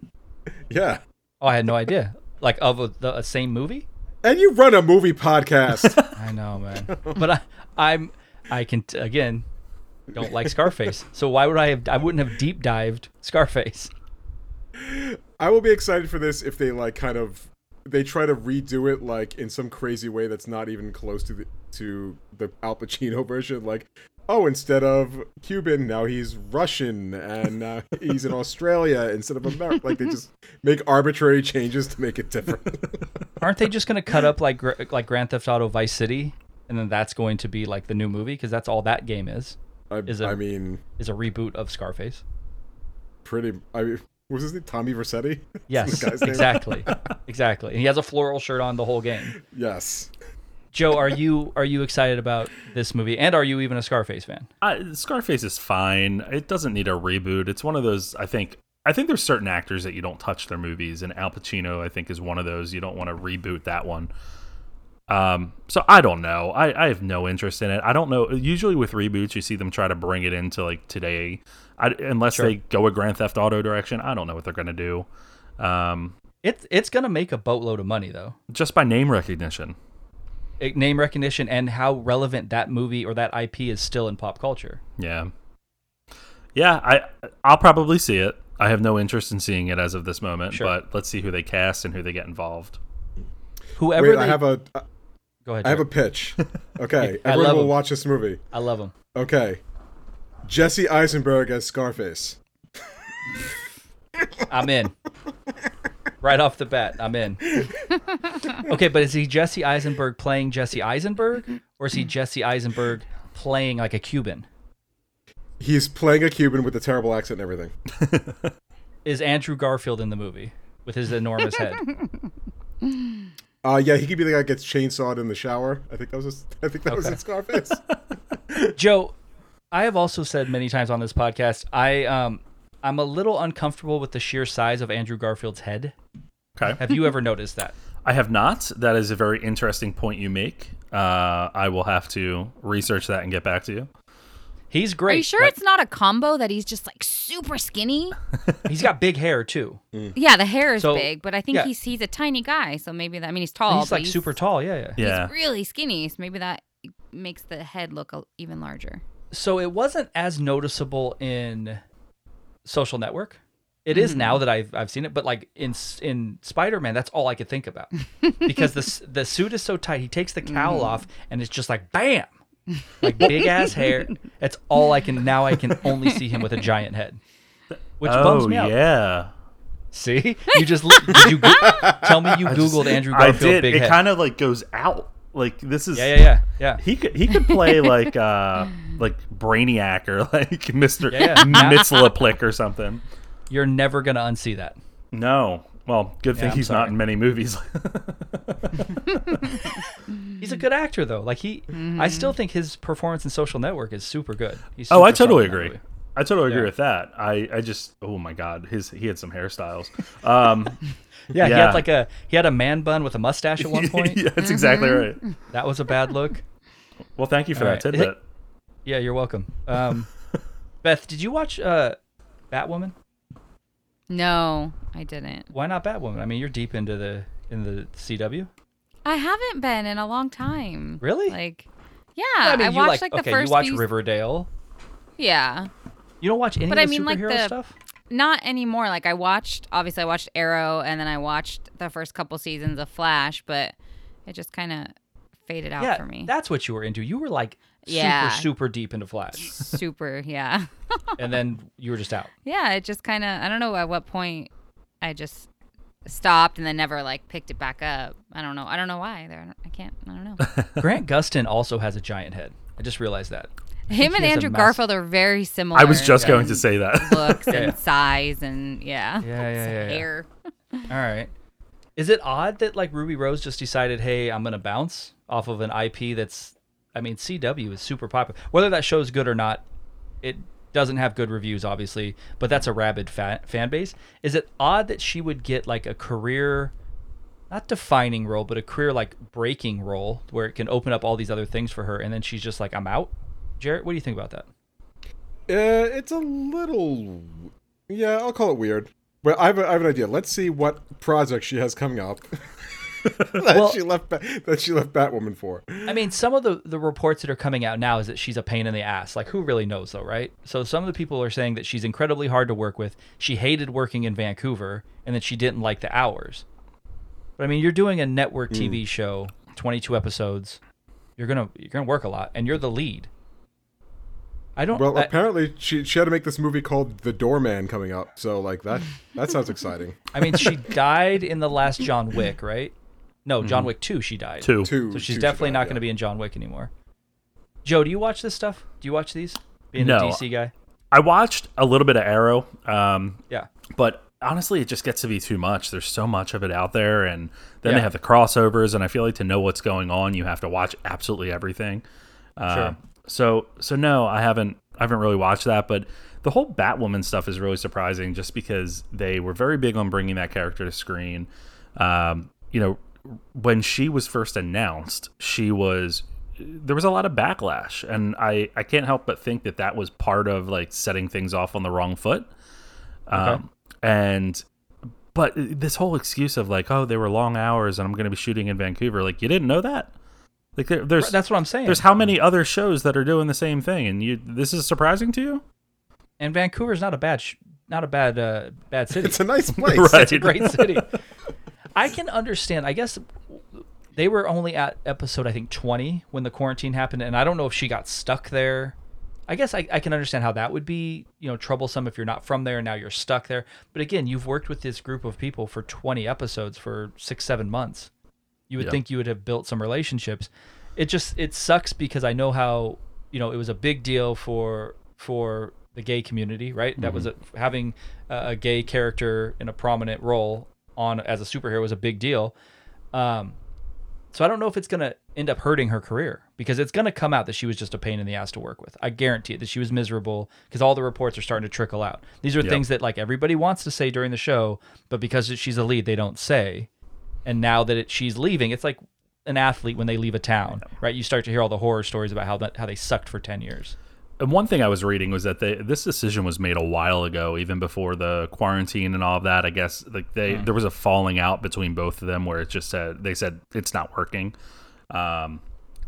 Yeah. Oh, I had no idea. Like, of a, the a same movie? And you run a movie podcast. I know, man. But I, I'm, I can t- again, don't like Scarface. So why would I have? I wouldn't have deep dived Scarface. I will be excited for this if they like kind of they try to redo it like in some crazy way that's not even close to the to the Al Pacino version. Like, oh, instead of Cuban, now he's Russian, and uh, he's in Australia instead of America. Like, they just make arbitrary changes to make it different. Aren't they just going to cut up like like Grand Theft Auto Vice City, and then that's going to be like the new movie? Because that's all that game is. I, is a, I mean, is a reboot of Scarface. Pretty. I mean, was his name Tommy Vercetti? Yes, exactly, exactly. And he has a floral shirt on the whole game. Yes. Joe, are you are you excited about this movie? And are you even a Scarface fan? Uh, Scarface is fine. It doesn't need a reboot. It's one of those, I think, I think there's certain actors that you don't touch their movies. And Al Pacino, I think, is one of those. You don't want to reboot that one. Um, so I don't know. I, I have no interest in it. I don't know. Usually with reboots, you see them try to bring it into like today. I, unless sure. they go a Grand Theft Auto direction. I don't know what they're going to do. Um, it, it's going to make a boatload of money, though. Just by name recognition. Name recognition and how relevant that movie or that I P is still in pop culture. Yeah. Yeah, I, I'll probably see it. I have no interest in seeing it as of this moment, sure. but let's see who they cast and who they get involved. Whoever Wait, they... I have a... Uh, Go ahead, I Jared. have a pitch. Okay, I everyone will him. watch this movie. I love him. Okay. Jesse Eisenberg as Scarface. I'm in. Right off the bat, I'm in. Okay, but is he Jesse Eisenberg playing Jesse Eisenberg, or is he Jesse Eisenberg playing like a Cuban? He's playing a Cuban with a terrible accent and everything. Is Andrew Garfield in the movie with his enormous head? Uh, yeah, he could be the guy that gets chainsawed in the shower. I think that was his, I think that okay. was his Scarface. Joe, I have also said many times on this podcast, I um. I'm a little uncomfortable with the sheer size of Andrew Garfield's head. Okay. Have you ever noticed that? I have not. That is a very interesting point you make. Uh, I will have to research that and get back to you. He's great. Are you sure like, it's not a combo that he's just like super skinny? He's got big hair too. Mm. Yeah, the hair is so big, but I think yeah. he's he's a tiny guy, so maybe that. I mean, he's tall. He's but like he's, super tall. Yeah, yeah. He's yeah. really skinny, so maybe that makes the head look even larger. So it wasn't as noticeable in Social Network. It is mm-hmm. now that I've I've seen it, but like in in Spider-Man, that's all I could think about because the the suit is so tight. He takes the cowl mm-hmm. off, and it's just like bam. like big ass hair. That's all I can. Now I can only see him with a giant head, which oh, bums me out. Yeah. See, you just did you go- tell me you I googled just, Andrew Garfield. I did. Big it head. Kind of like goes out. Like this is yeah yeah yeah yeah. He could he could play like uh like Brainiac or like Mister yeah, yeah. Mitzlaplick or something. You're never gonna unsee that. No. Well, good thing yeah, he's sorry. not in many movies. He's a good actor, though. Like he, mm-hmm. I still think his performance in Social Network is super good. He's super oh, I totally agree. I totally yeah. agree with that. I, I just, oh my God, his he had some hairstyles. Um, yeah, yeah, he had like a he had a man bun with a mustache at one point. Yeah, that's exactly mm-hmm. right. That was a bad look. Well, thank you for All that right. tidbit. Yeah, you're welcome. Um, Beth, did you watch uh, Batwoman? No, I didn't. Why not Batwoman? I mean, you're deep into the in the C W. I haven't been in a long time. Really? Like, yeah, I, mean, I watched like, like the okay, first. Okay, you watch few... Riverdale. Yeah. You don't watch any but of I the mean, superhero like the, stuff? Not anymore. Like I watched, obviously, I watched Arrow, and then I watched the first couple seasons of Flash, but it just kind of faded out yeah, for me. That's what you were into. You were like yeah. super, super deep into Flash. Super, yeah. And then you were just out. Yeah, it just kind of, I don't know at what point I just stopped and then never like picked it back up. I don't know. I don't know why. There, I can't, I don't know. Grant Gustin also has a giant head. I just realized that. Him and Andrew Garfield are very similar. I was just going to say that. Looks yeah, and yeah. size and yeah. Yeah, yeah, yeah, yeah. hair. All right. Is it odd that like Ruby Rose just decided, hey, I'm going to bounce off of an I P that's, I mean, C W is super popular. Whether that show's good or not, it doesn't have good reviews, obviously, but that's a rabid fa- fan base. Is it odd that she would get like a career, not defining role, but a career like breaking role where it can open up all these other things for her, and then she's just like, I'm out? Jarrett, what do you think about that? Uh, it's a little... Yeah, I'll call it weird. But I have, a, I have an idea. Let's see what project she has coming up that, well, she left, that she left Batwoman for. I mean, some of the, the reports that are coming out now is that she's a pain in the ass. Like, who really knows, though, right? So some of the people are saying that she's incredibly hard to work with. She hated working in Vancouver, and that she didn't like the hours. But, I mean, you're doing a network T V mm. show, twenty-two episodes. You're gonna you're gonna work a lot, and you're the lead. I don't, well, I, apparently she she had to make this movie called The Doorman coming up, so like that that sounds exciting. I mean, she died in the last John Wick, right? No, John mm-hmm. Wick two. She died. Two. So she's two definitely she died, not yeah. going to be in John Wick anymore. Joe, do you watch this stuff? Do you watch these? Being no, a D C guy, I watched a little bit of Arrow. Um, yeah, but honestly, it just gets to be too much. There's so much of it out there, and then yeah. they have the crossovers, and I feel like to know what's going on, you have to watch absolutely everything. Uh, sure. So so no, I haven't I haven't really watched that, but the whole Batwoman stuff is really surprising just because they were very big on bringing that character to screen. Um, you know, when she was first announced, she was there was a lot of backlash, and I, I can't help but think that that was part of like setting things off on the wrong foot. Um, okay. And but this whole excuse of like, oh, they were long hours and I'm going to be shooting in Vancouver, like you didn't know that? Like there, there's that's what I'm saying. There's how many other shows that are doing the same thing, and you this is surprising to you? And Vancouver's not a bad sh- not a bad uh, bad city. It's a nice place. Right. It's a great city. I can understand. I guess they were only at episode I think twenty when the quarantine happened, and I don't know if she got stuck there. I guess I, I can understand how that would be, you know, troublesome if you're not from there and now you're stuck there. But again, you've worked with this group of people for twenty episodes for six, seven months. You would yep. think you would have built some relationships. It just it sucks because I know how, you know, it was a big deal for for the gay community, right? Mm-hmm. That was a, having a, a gay character in a prominent role on as a superhero was a big deal. Um, so I don't know if it's going to end up hurting her career because it's going to come out that she was just a pain in the ass to work with. I guarantee it that she was miserable because all the reports are starting to trickle out. These are yep. things that like everybody wants to say during the show, but because she's a lead, they don't say. And now that it, she's leaving, it's like an athlete when they leave a town, right? You start to hear all the horror stories about how that, how they sucked for ten years. And one thing I was reading was that they, this decision was made a while ago, even before the quarantine and all of that. I guess like they mm. there was a falling out between both of them where it just said they said it's not working. Um,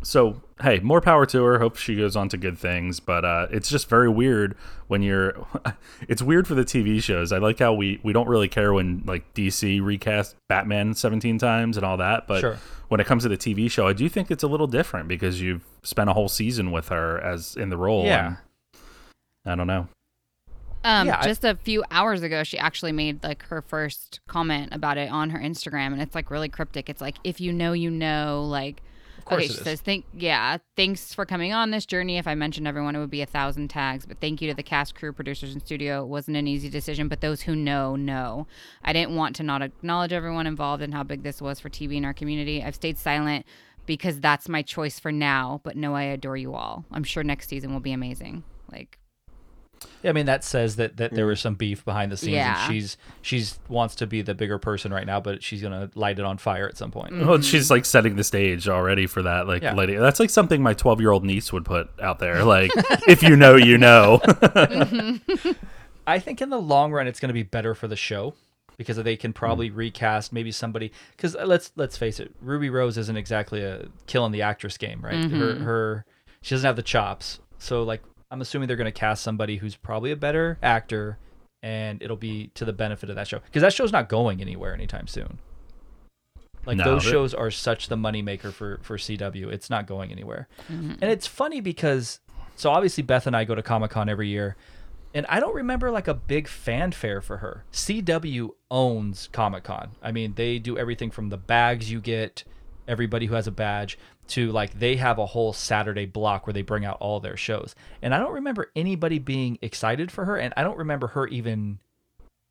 So, hey, more power to her. Hope she goes on to good things. But uh, it's just very weird when you're... It's weird for the T V shows. I like how we, we don't really care when, like, D C recast Batman seventeen times and all that. But sure. When it comes to the T V show, I do think it's a little different because you've spent a whole season with her as in the role. Yeah. I don't know. Um, yeah, just I, a few hours ago, she actually made, like, her first comment about it on her Instagram. And it's, like, really cryptic. It's like, if you know, you know, like... Okay, she says, "Thank, yeah, thanks for coming on this journey. If I mentioned everyone, it would be a thousand tags. But thank you to the cast, crew, producers, and studio. It wasn't an easy decision, but those who know, know. I didn't want to not acknowledge everyone involved and how big this was for T V in our community. I've stayed silent because that's my choice for now. But no, I adore you all. I'm sure next season will be amazing." Like, yeah, I mean, that says that, that there was some beef behind the scenes. Yeah. And she's she's wants to be the bigger person right now, but she's going to light it on fire at some point. Mm-hmm. Well, she's like setting the stage already for that. Like, yeah. lady, that's like something my twelve-year-old niece would put out there. Like, if you know, you know. Mm-hmm. I think in the long run, it's going to be better for the show because they can probably mm-hmm. recast maybe somebody. Because let's let's face it, Ruby Rose isn't exactly a killing the actress game, right? Mm-hmm. Her her she doesn't have the chops. So, like, I'm assuming they're going to cast somebody who's probably a better actor, and it'll be to the benefit of that show. Because that show's not going anywhere anytime soon. Like, no, those but... shows are such the moneymaker for, for C W. It's not going anywhere. Mm-hmm. And it's funny because, so obviously Beth and I go to Comic-Con every year, and I don't remember, like, a big fanfare for her. C W owns Comic-Con. I mean, they do everything from the bags you get, everybody who has a badge, to, like, they have a whole Saturday block where they bring out all their shows. And I don't remember anybody being excited for her, and I don't remember her even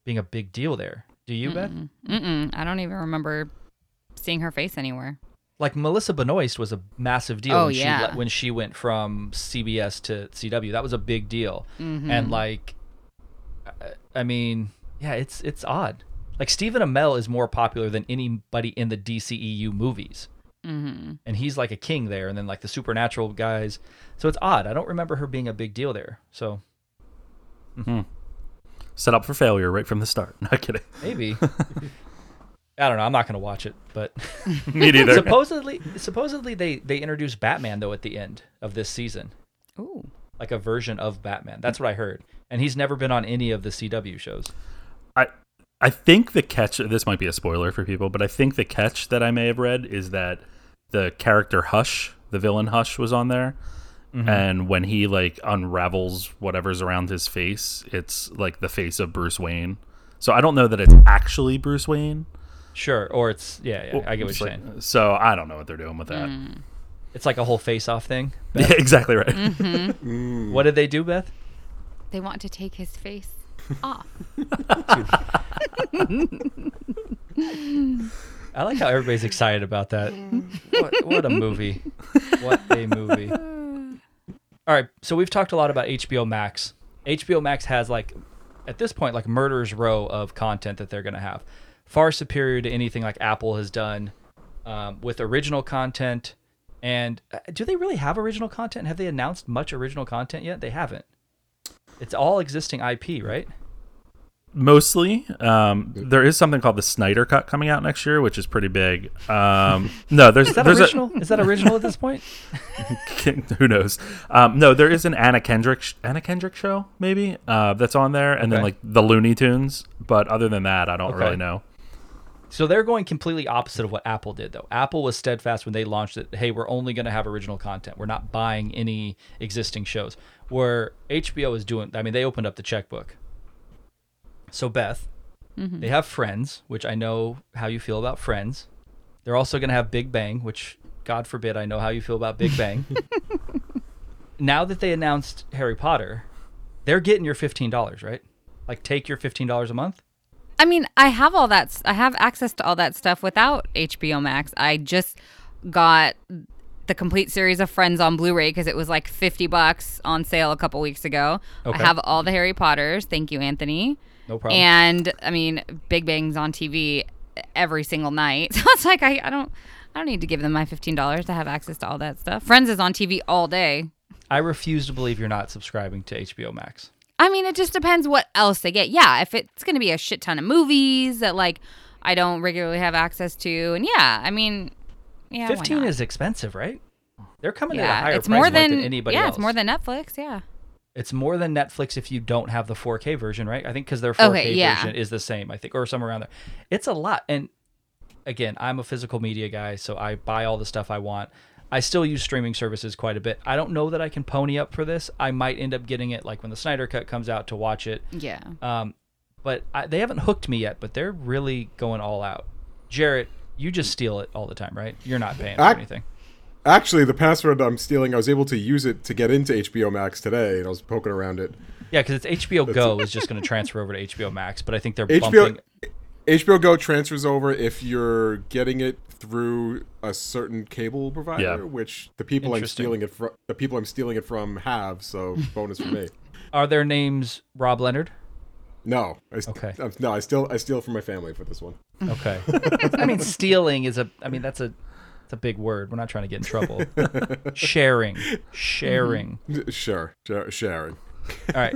being a big deal there. Do you, Mm-mm. Beth? Mm-mm. I don't even remember seeing her face anywhere. Like, Melissa Benoist was a massive deal oh, when, yeah. she, when she went from C B S to C W. That was a big deal. Mm-hmm. And, like, I mean, yeah, it's it's odd. Like, Stephen Amell is more popular than anybody in the D C E U movies. Mm-hmm. And he's like a king there, and then like the Supernatural guys. So it's odd. I don't remember her being a big deal there. So mm-hmm. set up for failure right from the start. Not kidding. Maybe. I don't know. I'm not going to watch it, but me neither. Supposedly, supposedly they they introduced Batman though at the end of this season. Ooh, like a version of Batman. That's what I heard. And he's never been on any of the C W shows. I. I think the catch, this might be a spoiler for people, but I think the catch that I may have read is that the character Hush, the villain Hush, was on there. Mm-hmm. And when he like unravels whatever's around his face, it's like the face of Bruce Wayne. So I don't know that it's actually Bruce Wayne. Sure. Or it's, yeah, yeah, well, I get what you're like, saying. So I don't know what they're doing with that. Mm. It's like a whole face-off thing. Beth? Yeah, exactly right. Mm-hmm. Mm. What did they do, Beth? They want to take his face off. I like how everybody's excited about that. What, what a movie. What a movie. All right, so we've talked a lot about H B O Max. H B O Max has, like, at this point, like, murderer's row of content that they're going to have. Far superior to anything like Apple has done um, with original content. And uh, do they really have original content? Have they announced much original content yet? They haven't. It's all existing I P, right? Mostly. Um, there is something called the Snyder Cut coming out next year, which is pretty big. Um, no, there's is that there's original? A... Is that original at this point? Who knows? Um, no, there is an Anna Kendrick sh- Anna Kendrick show maybe uh, that's on there, and okay. then like the Looney Tunes. But other than that, I don't okay. really know. So they're going completely opposite of what Apple did, though. Apple was steadfast when they launched it. Hey, we're only going to have original content. We're not buying any existing shows. Where H B O is doing, I mean, they opened up the checkbook. So, Beth, mm-hmm. they have Friends, which I know how you feel about Friends. They're also going to have Big Bang, which, God forbid, I know how you feel about Big Bang. Now that they announced Harry Potter, they're getting your fifteen dollars, right? Like, take your fifteen dollars a month? I mean, I have all that. I have access to all that stuff without H B O Max. I just got the complete series of Friends on Blu-ray because it was like fifty bucks on sale a couple weeks ago. Okay. I have all the Harry Potters. Thank you, Anthony. No problem. And I mean, Big Bang's on T V every single night. So it's like I, I don't, I don't need to give them my fifteen dollars to have access to all that stuff. Friends is on T V all day. I refuse to believe you're not subscribing to H B O Max. I mean, it just depends what else they get. Yeah, if it's going to be a shit ton of movies that, like, I don't regularly have access to. And, yeah, I mean, yeah, fifteen is expensive, right? They're coming yeah, at a higher it's price more than, than anybody yeah, else. Yeah, it's more than Netflix, yeah. It's more than Netflix if you don't have the four K version, right? I think because their four K okay, yeah. version is the same, I think, or somewhere around there. It's a lot. And again, I'm a physical media guy, so I buy all the stuff I want. I still use streaming services quite a bit. I don't know that I can pony up for this. I might end up getting it like when the Snyder Cut comes out to watch it. Yeah. Um, but I, they haven't hooked me yet, but they're really going all out. Jarrett, you just steal it all the time, right? You're not paying for I- anything. Actually, the password I'm stealing, I was able to use it to get into H B O Max today, and I was poking around it. Yeah, because it's H B O Go is just going to transfer over to H B O Max, but I think they're H B O, bumping... H B O Go transfers over if you're getting it through a certain cable provider, yeah. which the people I'm stealing it from, the people I'm stealing it from have. So bonus for me. Are their names Rob Leonard? No. I st- okay. I'm, no, I still I steal from my family for this one. Okay. I mean, stealing is a. I mean, that's a. A big word. We're not trying to get in trouble. sharing, sharing. Sure, sure, sharing. All right,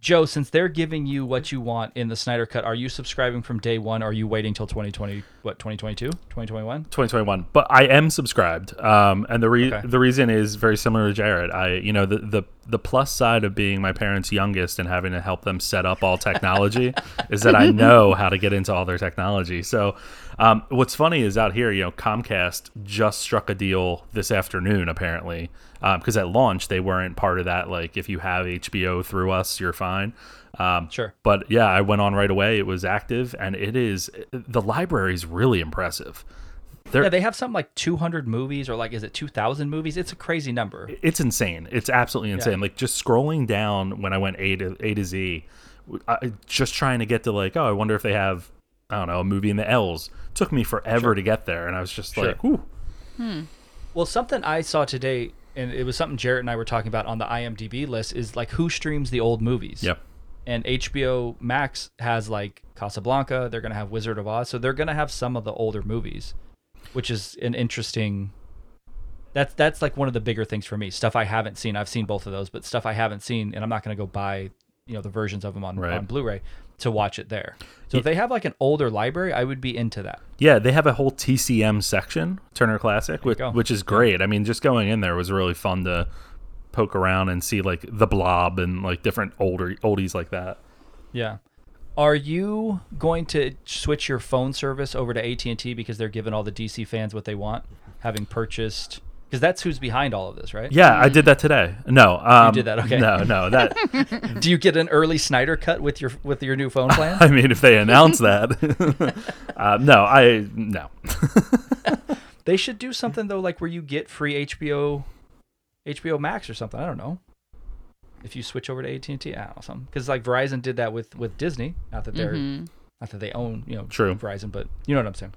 Joe. Since they're giving you what you want in the Snyder Cut, are you subscribing from day one? Or are you waiting till twenty twenty? What, twenty twenty-two? twenty twenty-one? twenty twenty-one. But I am subscribed, um, and the re- okay. the reason is very similar to Jared. I, you know, the the the plus side of being my parents' youngest and having to help them set up all technology is that I know how to get into all their technology. So. Um, what's funny is out here, you know, Comcast just struck a deal this afternoon, apparently, because um, at launch they weren't part of that. Like, if you have H B O through us, you're fine. Um, sure. But yeah, I went on right away. It was active, and it is the library is really impressive. They're, yeah, they have something like two hundred movies, or like, is it two thousand movies? It's a crazy number. It's insane. It's absolutely insane. Yeah. Like, just scrolling down when I went A to A to Z, I, just trying to get to like, oh, I wonder if they have. I don't know, a movie in the L's. Took me forever sure. to get there, and I was just sure. like, ooh. Hmm. Well, something I saw today, and it was something Jarrett and I were talking about on the I M D B list, is like who streams the old movies. Yep. And H B O Max has like Casablanca. They're going to have Wizard of Oz. So they're going to have some of the older movies, which is an interesting... That's that's like one of the bigger things for me. Stuff I haven't seen. I've seen both of those, but stuff I haven't seen, and I'm not going to go buy you know the versions of them on, right. on Blu-ray. To watch it there. So if they have like an older library, I would be into that. Yeah, they have a whole T C M section, Turner Classic, which, which is great. I mean, just going in there was really fun to poke around and see like The Blob and like different older oldies like that. Yeah. Are you going to switch your phone service over to A T and T because they're giving all the D C fans what they want, having purchased... Because that's who's behind all of this, right? Yeah, I did that today. No, um, you did that. Okay. No, no. That. Do you get an early Snyder cut with your with your new phone plan? I mean, if they announce that, uh, no, I no. They should do something though, like where you get free H B O, H B O Max or something. I don't know. If you switch over to A T and T, I don't know something. Because like Verizon did that with, with Disney. Not that they're mm-hmm. not that they own you know True. Verizon, but you know what I'm saying.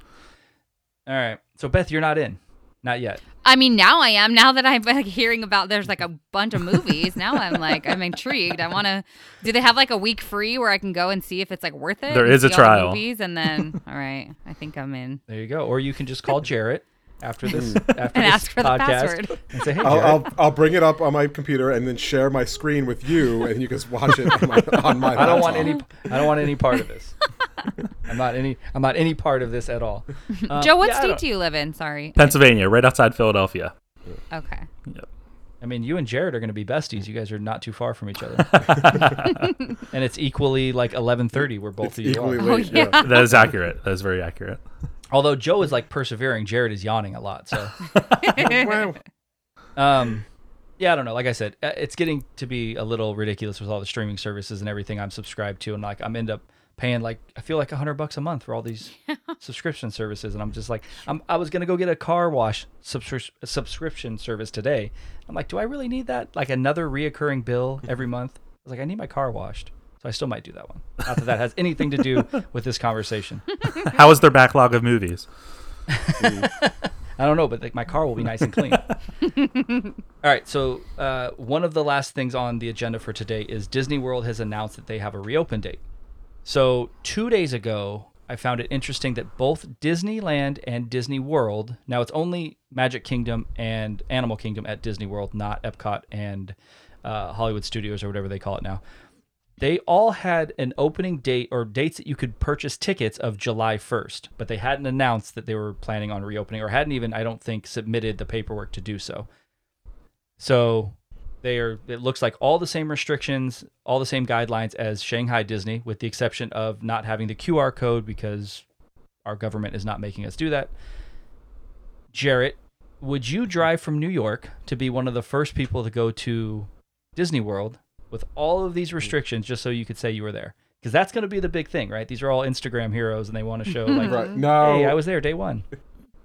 All right, so Beth, you're not in. Not yet. I mean, now I am. Now that I'm like, hearing about there's like a bunch of movies, now I'm like, I'm intrigued. I want to. Do they have like a week free where I can go and see if it's like worth it? There is a trial. All the movies and then, all right, I think I'm in. There you go. Or you can just call Jarrett after this after and this ask for podcast the password. And say, hey, I'll, I'll I'll bring it up on my computer and then share my screen with you, and you can watch it on my. On my I don't laptop. want any. I don't want any part of this. I'm not any. I'm not any part of this at all. Um, Joe, what yeah, state do you live in? Sorry, Pennsylvania, right outside Philadelphia. Okay. Yep. I mean, you and Jared are going to be besties. You guys are not too far from each other, and it's equally like eleven thirty. We're both it's of you. Equally are. Late, oh, yeah. Yeah. That is accurate. That is very accurate. Although Joe is like persevering, Jared is yawning a lot. So, um, yeah, I don't know. Like I said, it's getting to be a little ridiculous with all the streaming services and everything I'm subscribed to, and like I'm end up. Paying like I feel like a hundred bucks a month for all these subscription services, and I'm just like I'm, I was gonna go get a car wash subscri- subscription service today. I'm like, do I really need that? Like another reoccurring bill every month? I was like, I need my car washed, so I still might do that one. Not that that has anything to do with this conversation. How is their backlog of movies? I don't know, but like my car will be nice and clean. All right, so uh, one of the last things on the agenda for today is Disney World has announced that they have a reopen date. So two days ago, I found it interesting that both Disneyland and Disney World, now it's only Magic Kingdom and Animal Kingdom at Disney World, not Epcot and uh, Hollywood Studios or whatever they call it now. They all had an opening date or dates that you could purchase tickets of July first, but they hadn't announced that they were planning on reopening or hadn't even, I don't think, submitted the paperwork to do so. So they are, it looks like all the same restrictions, all the same guidelines as Shanghai Disney, with the exception of not having the Q R code because our government is not making us do that. Jarrett, would you drive from New York to be one of the first people to go to Disney World with all of these restrictions just so you could say you were there? Because that's going to be the big thing, right? These are all Instagram heroes and they want to show, like, right. No. Hey, I was there day one.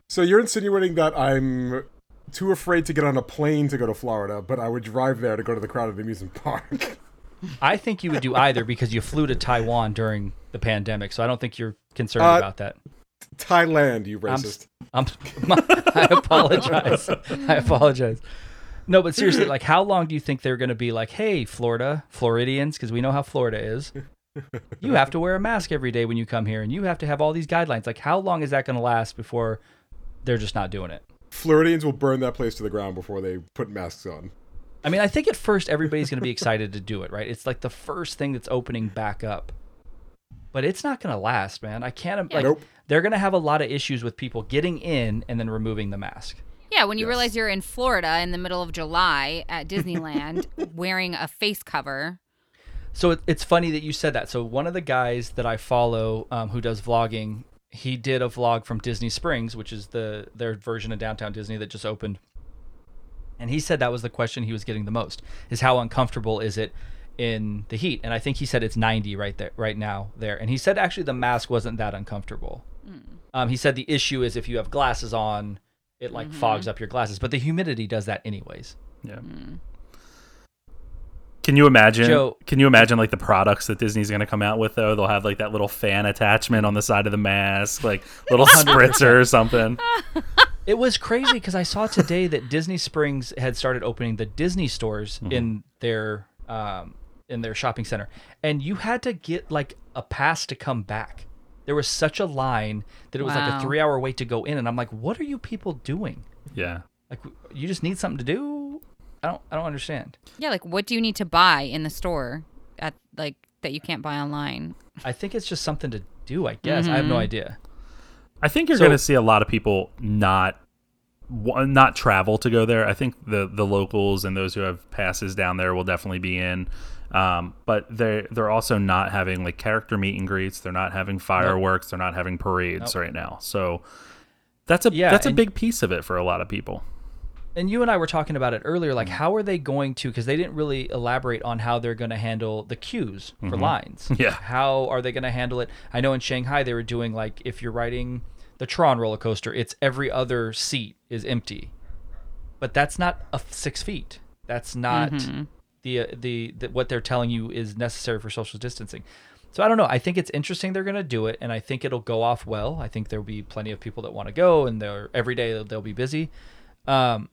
So you're insinuating that I'm too afraid to get on a plane to go to Florida, but I would drive there to go to the crowded amusement park. I think you would do either because you flew to Taiwan during the pandemic, so I don't think you're concerned uh, about that. Thailand, you racist. I'm, I'm, I apologize. I apologize. No, but seriously, like, how long do you think they're going to be like, hey, Florida, Floridians, because we know how Florida is, you have to wear a mask every day when you come here, and you have to have all these guidelines. Like, how long is that going to last before they're just not doing it? Floridians will burn that place to the ground before they put masks on. I mean, I think at first everybody's going to be excited to do it, right? It's like the first thing that's opening back up. But it's not going to last, man. I can't, like, nope. They're going to have a lot of issues with people getting in and then removing the mask. Yeah, when you yes. realize you're in Florida in the middle of July at Disneyland wearing a face cover. So it, it's funny that you said that. So one of the guys that I follow um, who does vlogging, he did a vlog from Disney Springs, which is the their version of Downtown Disney that just opened. And he said that was the question he was getting the most, is how uncomfortable is it in the heat? And I think he said it's ninety right there, right now there. And he said actually the mask wasn't that uncomfortable. Mm. Um, he said the issue is if you have glasses on, it like mm-hmm. fogs up your glasses, but the humidity does that anyways. Yeah. Mm. Can you imagine? Joe, can you imagine like the products that Disney's going to come out with though? They'll have like that little fan attachment on the side of the mask, like little spritzer or something. It was crazy because I saw today that Disney Springs had started opening the Disney stores mm-hmm. in their um, in their shopping center, and you had to get like a pass to come back. There was such a line that it was wow. like a three-hour wait to go in, and I'm like, "What are you people doing?" Yeah, like you just need something to do. I don't, I don't understand. Yeah, like what do you need to buy in the store at like that you can't buy online? I think it's just something to do. I guess mm-hmm. I have no idea. I think you're so, going to see a lot of people not not travel to go there. I think the the locals and those who have passes down there will definitely be in. Um, but they're, they're also not having like character meet and greets. They're not having fireworks. Nope. They're not having parades nope. right now. So that's a, yeah, that's a big piece of it for a lot of people. And you and I were talking about it earlier, like how are they going to, cause they didn't really elaborate on how they're going to handle the queues for mm-hmm. lines. Yeah. How are they going to handle it? I know in Shanghai, they were doing like, if you're riding the Tron roller coaster, it's every other seat is empty, but that's not a six feet. That's not, mm-hmm. The, the the what they're telling you is necessary for social distancing. So I don't know. I think it's interesting they're going to do it, and I think it'll go off well. I think there'll be plenty of people that want to go, and they're every day they'll, they'll be busy. Um,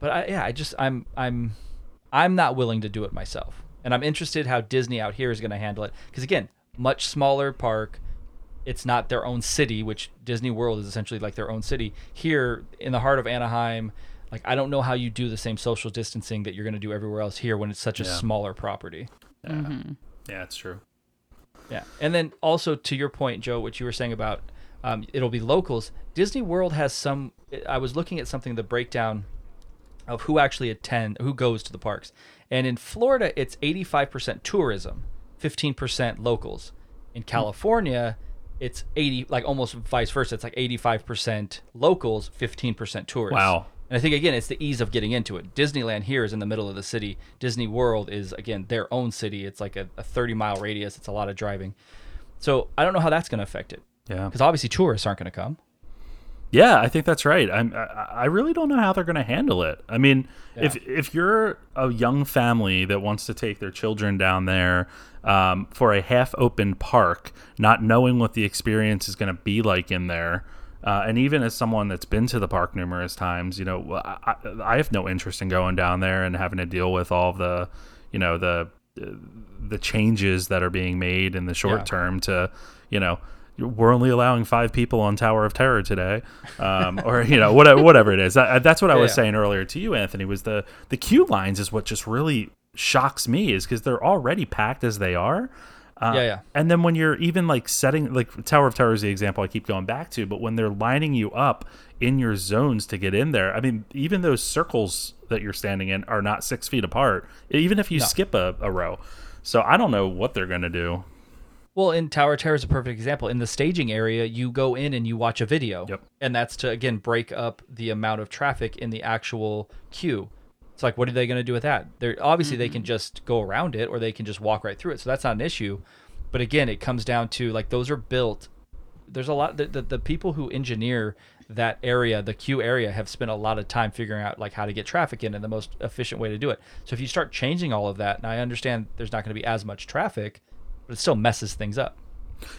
but I, yeah, I just I'm I'm I'm not willing to do it myself, and I'm interested how Disney out here is going to handle it because again, much smaller park. It's not their own city, which Disney World is essentially like their own city here in the heart of Anaheim. Like, I don't know how you do the same social distancing that you're going to do everywhere else here when it's such a yeah. smaller property. Yeah. Mm-hmm. Yeah, it's true. Yeah. And then also to your point, Joe, what you were saying about um, it'll be locals. Disney World has some, I was looking at something, the breakdown of who actually attend, who goes to the parks. And in Florida, it's eighty-five percent tourism, fifteen percent locals. In California, mm-hmm. it's eighty, like almost vice versa. It's like eighty-five percent locals, fifteen percent tourists. Wow. And I think, again, it's the ease of getting into it. Disneyland here is in the middle of the city. Disney World is, again, their own city. It's like a thirty-mile radius. It's a lot of driving. So I don't know how that's going to affect it. Yeah. Because obviously tourists aren't going to come. Yeah, I think that's right. I'm, I really don't know how they're going to handle it. I mean, yeah. if if you're a young family that wants to take their children down there um, for a half-open park, not knowing what the experience is going to be like in there, Uh, and even as someone that's been to the park numerous times, you know, I, I have no interest in going down there and having to deal with all the, you know, the the changes that are being made in the short yeah. term to, you know, we're only allowing five people on Tower of Terror today, um, or, you know, whatever, whatever it is. I, that's what I was yeah. saying earlier to you, Anthony, was the, the queue lines is what just really shocks me is because they're already packed as they are. Uh, yeah, yeah. And then when you're even like setting, like Tower of Terror is the example I keep going back to, but when they're lining you up in your zones to get in there, I mean, even those circles that you're standing in are not six feet apart, even if you no. skip a, a row. So I don't know what they're going to do. Well, in Tower of Terror is a perfect example. In the staging area, you go in and you watch a video. Yep. And that's to, again, break up the amount of traffic in the actual queue. It's like, what are they going to do with that? They're, obviously, they can just go around it, or they can just walk right through it. So that's not an issue. But again, it comes down to, like, those are built. There's a lot, the, the, the people who engineer that area, the queue area, have spent a lot of time figuring out, like, how to get traffic in and the most efficient way to do it. So if you start changing all of that, and I understand there's not going to be as much traffic, but it still messes things up.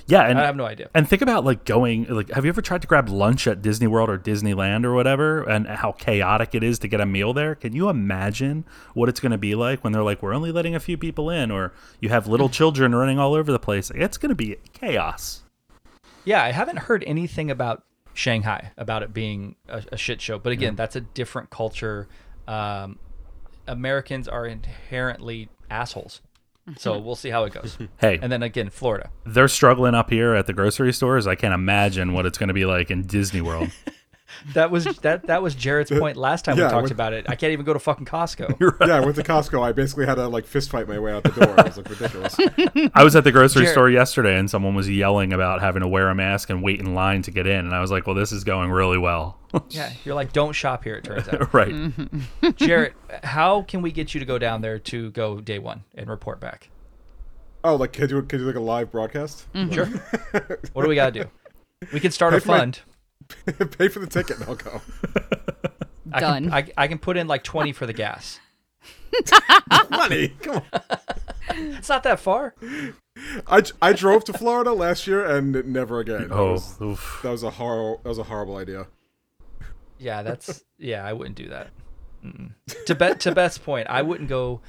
Yeah, and I have no idea. And think about like going like, have you ever tried to grab lunch at Disney World or Disneyland or whatever, and how chaotic it is to get a meal there? Can you imagine what it's going to be like when they're like, we're only letting a few people in, or you have little children running all over the place? It's going to be chaos. Yeah, I haven't heard anything about Shanghai about it being a, a shit show, but again, yeah. that's a different culture. Um, Americans are inherently assholes. So we'll see how it goes. Hey. And then again, Florida. They're struggling up here at the grocery stores. I can't imagine what it's going to be like in Disney World. That was that that was Jared's point last time yeah, we talked with, about it. I can't even go to fucking Costco. Right. Yeah, I went to Costco. I basically had to like fist fight my way out the door. It was like ridiculous. I was at the grocery Jared. store yesterday, and someone was yelling about having to wear a mask and wait in line to get in. And I was like, well, this is going really well. Yeah, you're like, don't shop here, it turns out. Right. Mm-hmm. Jared, how can we get you to go down there to go day one and report back? Oh, like, could you, could you do like a live broadcast? Mm-hmm. Sure. What do we got to do? We can start hey, a fund. My- Pay for the ticket and I'll go. I Done. Can, I, I can put in like twenty for the gas. Money, come on. It's not that far. I, I drove to Florida last year and never again. Oh, that was, that was a horrible that was a horrible idea. Yeah, that's yeah. I wouldn't do that. Mm-mm. To bet to Beth's point, I wouldn't go.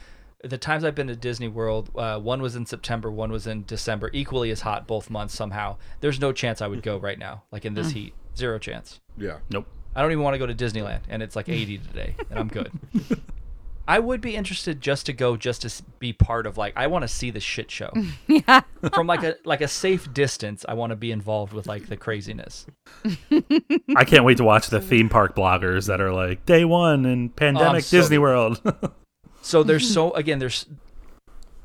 The times I've been to Disney World, uh, one was in September, one was in December. Equally as hot, both months somehow. There's no chance I would go right now, like in this heat. Zero chance. Yeah. Nope. I don't even want to go to Disneyland, and it's like eighty today, and I'm good. I would be interested just to go, just to be part of, like, I want to see the shit show. Yeah. From like a like a safe distance, I want to be involved with like the craziness. I can't wait to watch the theme park bloggers that are like, day one in pandemic oh, Disney so, World. So there's so, again, there's,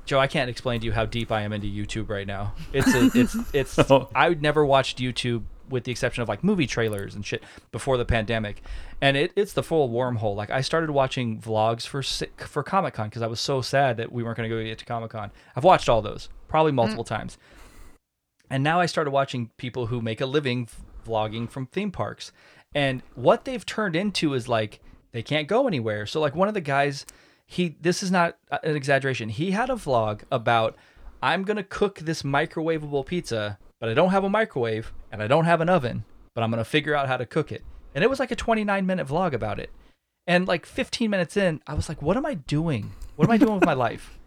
Joe, I can't explain to you how deep I am into YouTube right now. It's, a, it's, it's, oh. I never watched YouTube with the exception of like movie trailers and shit before the pandemic. And it, it's the full wormhole. Like I started watching vlogs for for Comic-Con because I was so sad that we weren't going to go get to Comic-Con. I've watched all those probably multiple mm. times. And now I started watching people who make a living vlogging from theme parks. And what they've turned into is like, they can't go anywhere. So like one of the guys, he, this is not an exaggeration. He had a vlog about, I'm going to cook this microwavable pizza, but I don't have a microwave and I don't have an oven, but I'm going to figure out how to cook it. And it was like a twenty-nine minute vlog about it. And like fifteen minutes in, I was like, what am I doing? What am I doing with my life?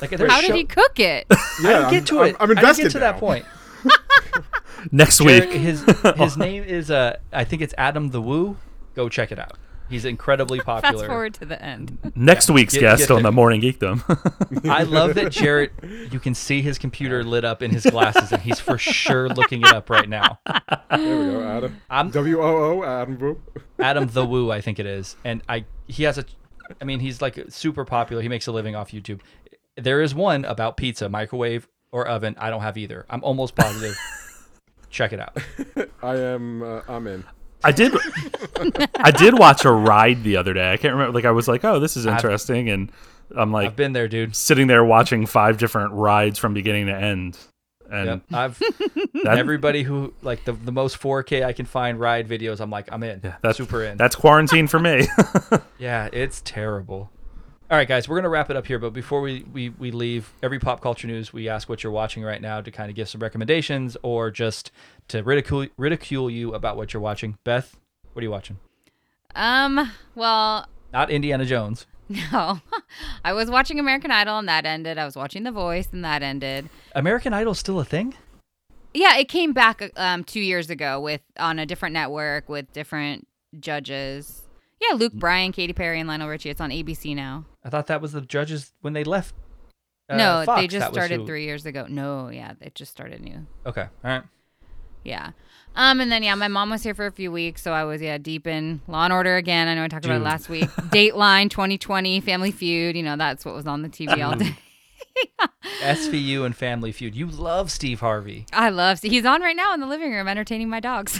Like, how show- did he cook it? Yeah, I didn't get to I'm, it. I'm, I'm I didn't get to now. that point. Next Jared, week. His his name is, uh, I think it's Adam the Woo. Go check it out. He's incredibly popular. Fast forward to the end. Next yeah. week's get, guest get on the Morning Geekdom. I love that Jarrett, you can see his computer lit up in his glasses, and he's for sure looking it up right now. There we go, Adam. I'm, W O O, Adam Woo. Adam the Woo, I think it is. And I, he has a, I mean, he's like super popular. He makes a living off YouTube. There is one about pizza, microwave or oven. I don't have either. I'm almost positive. Check it out. I am, uh, I'm in. I did I did watch a ride the other day. I can't remember. Like, I was like, oh, this is interesting. I've, and I'm like, I've been there, dude. Sitting there watching five different rides from beginning to end. And yep. I've that, everybody who, like, the, the most four K I can find ride videos, I'm like, I'm in. Yeah, that's, super in. That's quarantine for me. Yeah, it's terrible. All right, guys, we're going to wrap it up here. But before we, we, we leave, every pop culture news, we ask what you're watching right now to kind of give some recommendations or just to ridicule ridicule you about what you're watching. Beth, what are you watching? Um, well... Not Indiana Jones. No. I was watching American Idol, and that ended. I was watching The Voice, and that ended. American Idol's still a thing? Yeah, it came back um, two years ago with on a different network with different judges. Yeah, Luke Bryan, Katy Perry, and Lionel Richie. It's on A B C now. I thought that was the judges when they left. Uh, no, Fox, they just started who... three years ago. No, yeah, it just started new. Okay, all right. Yeah, um, and then yeah, my mom was here for a few weeks, so I was yeah deep in Law and Order again. I know I talked Dude. about it last week. Dateline, twenty twenty, Family Feud. You know, that's what was on the T V all day. Yeah. S V U and Family Feud. You love Steve Harvey. I love Steve. He's on right now in the living room entertaining my dogs.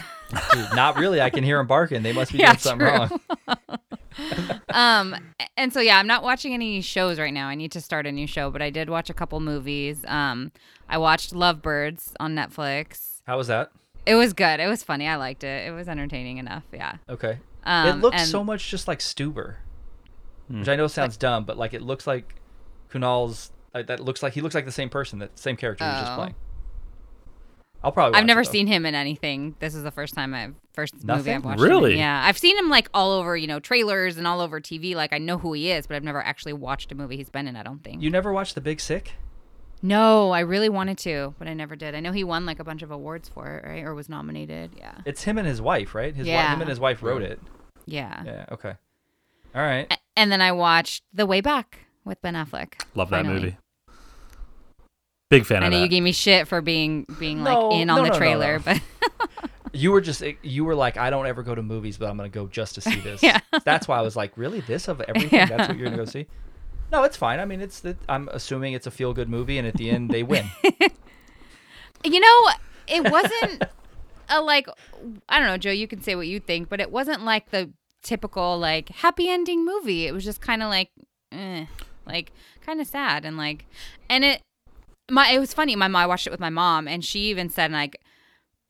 Dude, not really. I can hear him barking. They must be yeah, doing something true. wrong. um, and so, yeah, I'm not watching any shows right now. I need to start a new show, but I did watch a couple movies. Um, I watched Lovebirds on Netflix. How was that? It was good. It was funny. I liked it. It was entertaining enough. Yeah. Okay. Um, it looks and... so much just like Stuber, hmm. which I know sounds like... dumb, but like it looks like Kunal's. Uh, that looks like he looks like the same person, that same character oh. he was just playing. I'll probably. Watch I've never it, seen him in anything. This is the first time I've first Nothing? movie I've watched. Really? Him. Yeah, I've seen him like all over, you know, trailers and all over T V. Like I know who he is, but I've never actually watched a movie he's been in. I don't think. You never watched The Big Sick? No, I really wanted to, but I never did. I know he won like a bunch of awards for it, right? Or was nominated. Yeah. It's him and his wife, right? His yeah. wife, him and his wife wrote it. Yeah. Yeah. Okay. All right. A- and then I watched The Way Back. With Ben Affleck. Love that Finally. movie. Big fan of that. I know that. You gave me shit for being being like no, in on no, the no, trailer, no, no. but you were just you were like, I don't ever go to movies, but I'm gonna go just to see this. yeah. That's why I was like, really, this of everything? Yeah. That's what you're gonna go see? No, it's fine. I mean, it's the, I'm assuming it's a feel good movie, and at the end they win. You know, it wasn't a like I don't know, Joe. You can say what you think, but it wasn't like the typical like happy ending movie. It was just kind of like, eh. Like, kind of sad. And, like, and it, my, it was funny. My mom, I watched it with my mom, and she even said, like,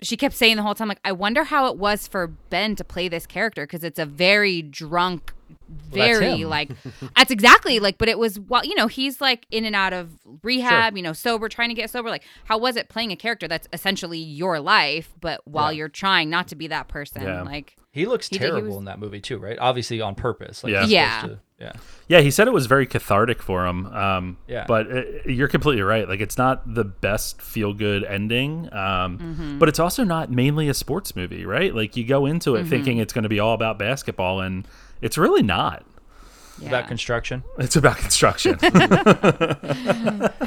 she kept saying the whole time, like, I wonder how it was for Ben to play this character, because it's a very drunk, very, well, that's like, that's exactly, like, but it was, well, you know, he's, like, in and out of rehab, sure. you know, sober, trying to get sober. Like, how was it playing a character that's essentially your life, but while yeah. you're trying not to be that person? Yeah. Like, he looks he terrible did, he was, in that movie, too, right? Obviously on purpose. Like, yeah. Yeah. To, yeah. Yeah. He said it was very cathartic for him. Um, yeah. But it, you're completely right. Like, it's not the best feel-good ending, um, mm-hmm. but it's also not mainly a sports movie, right? Like, you go into it mm-hmm. thinking it's going to be all about basketball, and it's really not. Yeah. About construction? It's about construction.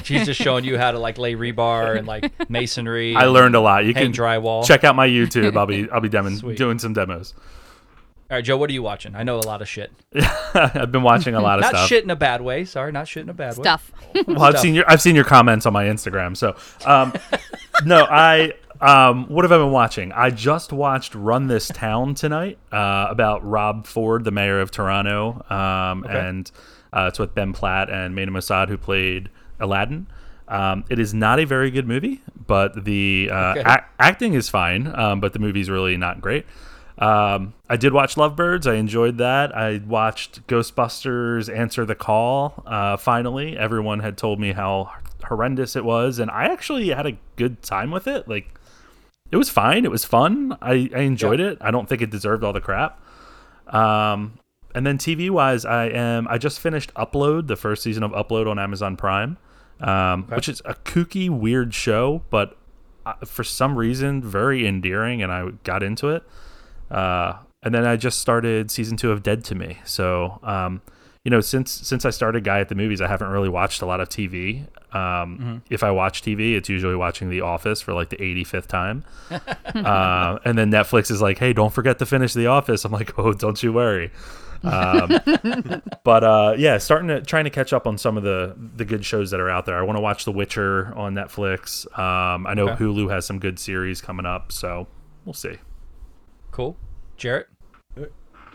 She's just showing you how to like lay rebar and like masonry. I learned a lot. You can drywall. Check out my YouTube. I'll be I'll be demon- doing some demos. All right, Joe, what are you watching? I know a lot of shit. I've been watching a lot of not stuff. Not shit in a bad way. Sorry, not shit in a bad stuff. way. Stuff. Well, I've stuff. seen your I've seen your comments on my Instagram. So, um, no, I um, what have I been watching? I just watched Run This Town tonight uh, about Rob Ford, the mayor of Toronto, um, okay. and uh, it's with Ben Platt and Mena Massoud, who played Aladdin. Um, it is not a very good movie, but the uh, okay. a- acting is fine, um, but the movie's really not great. Um, I did watch Lovebirds. I enjoyed that. I watched Ghostbusters Answer the Call. Uh, finally, everyone had told me how horrendous it was, and I actually had a good time with it. Like, it was fine. It was fun. I, I enjoyed yeah. it. I don't think it deserved all the crap. Um, and then T V wise, I am. I just finished Upload, the first season of Upload on Amazon Prime, um, okay. which is a kooky, weird show, but uh, for some reason, very endearing, and I got into it. Uh, and then I just started season two of Dead to Me. So, um, you know, since, since I started Guy at the Movies, I haven't really watched a lot of T V. Um, mm-hmm. If I watch T V, it's usually watching The Office for like the eighty-fifth time. uh, and then Netflix is like, hey, don't forget to finish The Office. I'm like, oh, don't you worry. Um, but, uh, yeah, starting to trying to catch up on some of the, the good shows that are out there. I want to watch The Witcher on Netflix. Um, I know okay. Hulu has some good series coming up, so we'll see. Cool. Jarrett?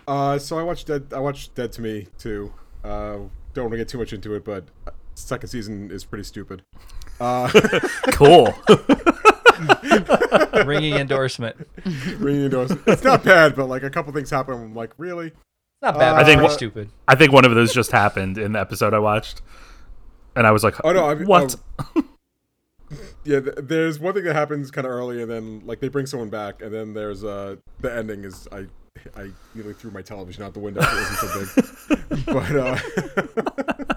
Uh, so I watched Dead, I watched Dead to Me, too. Uh, don't want to get too much into it, but second season is pretty stupid. Uh, cool. Ringing endorsement. Ringing endorsement. It's not bad, but like a couple things happen, I'm like, really? Not bad. Uh, I think pretty stupid. I think one of those just happened in the episode I watched, and I was like, oh, no, I mean, what? Um, yeah, there's one thing that happens kind of early, and then like they bring someone back, and then there's uh the ending is I I nearly threw my television out the window. It wasn't so big, but uh,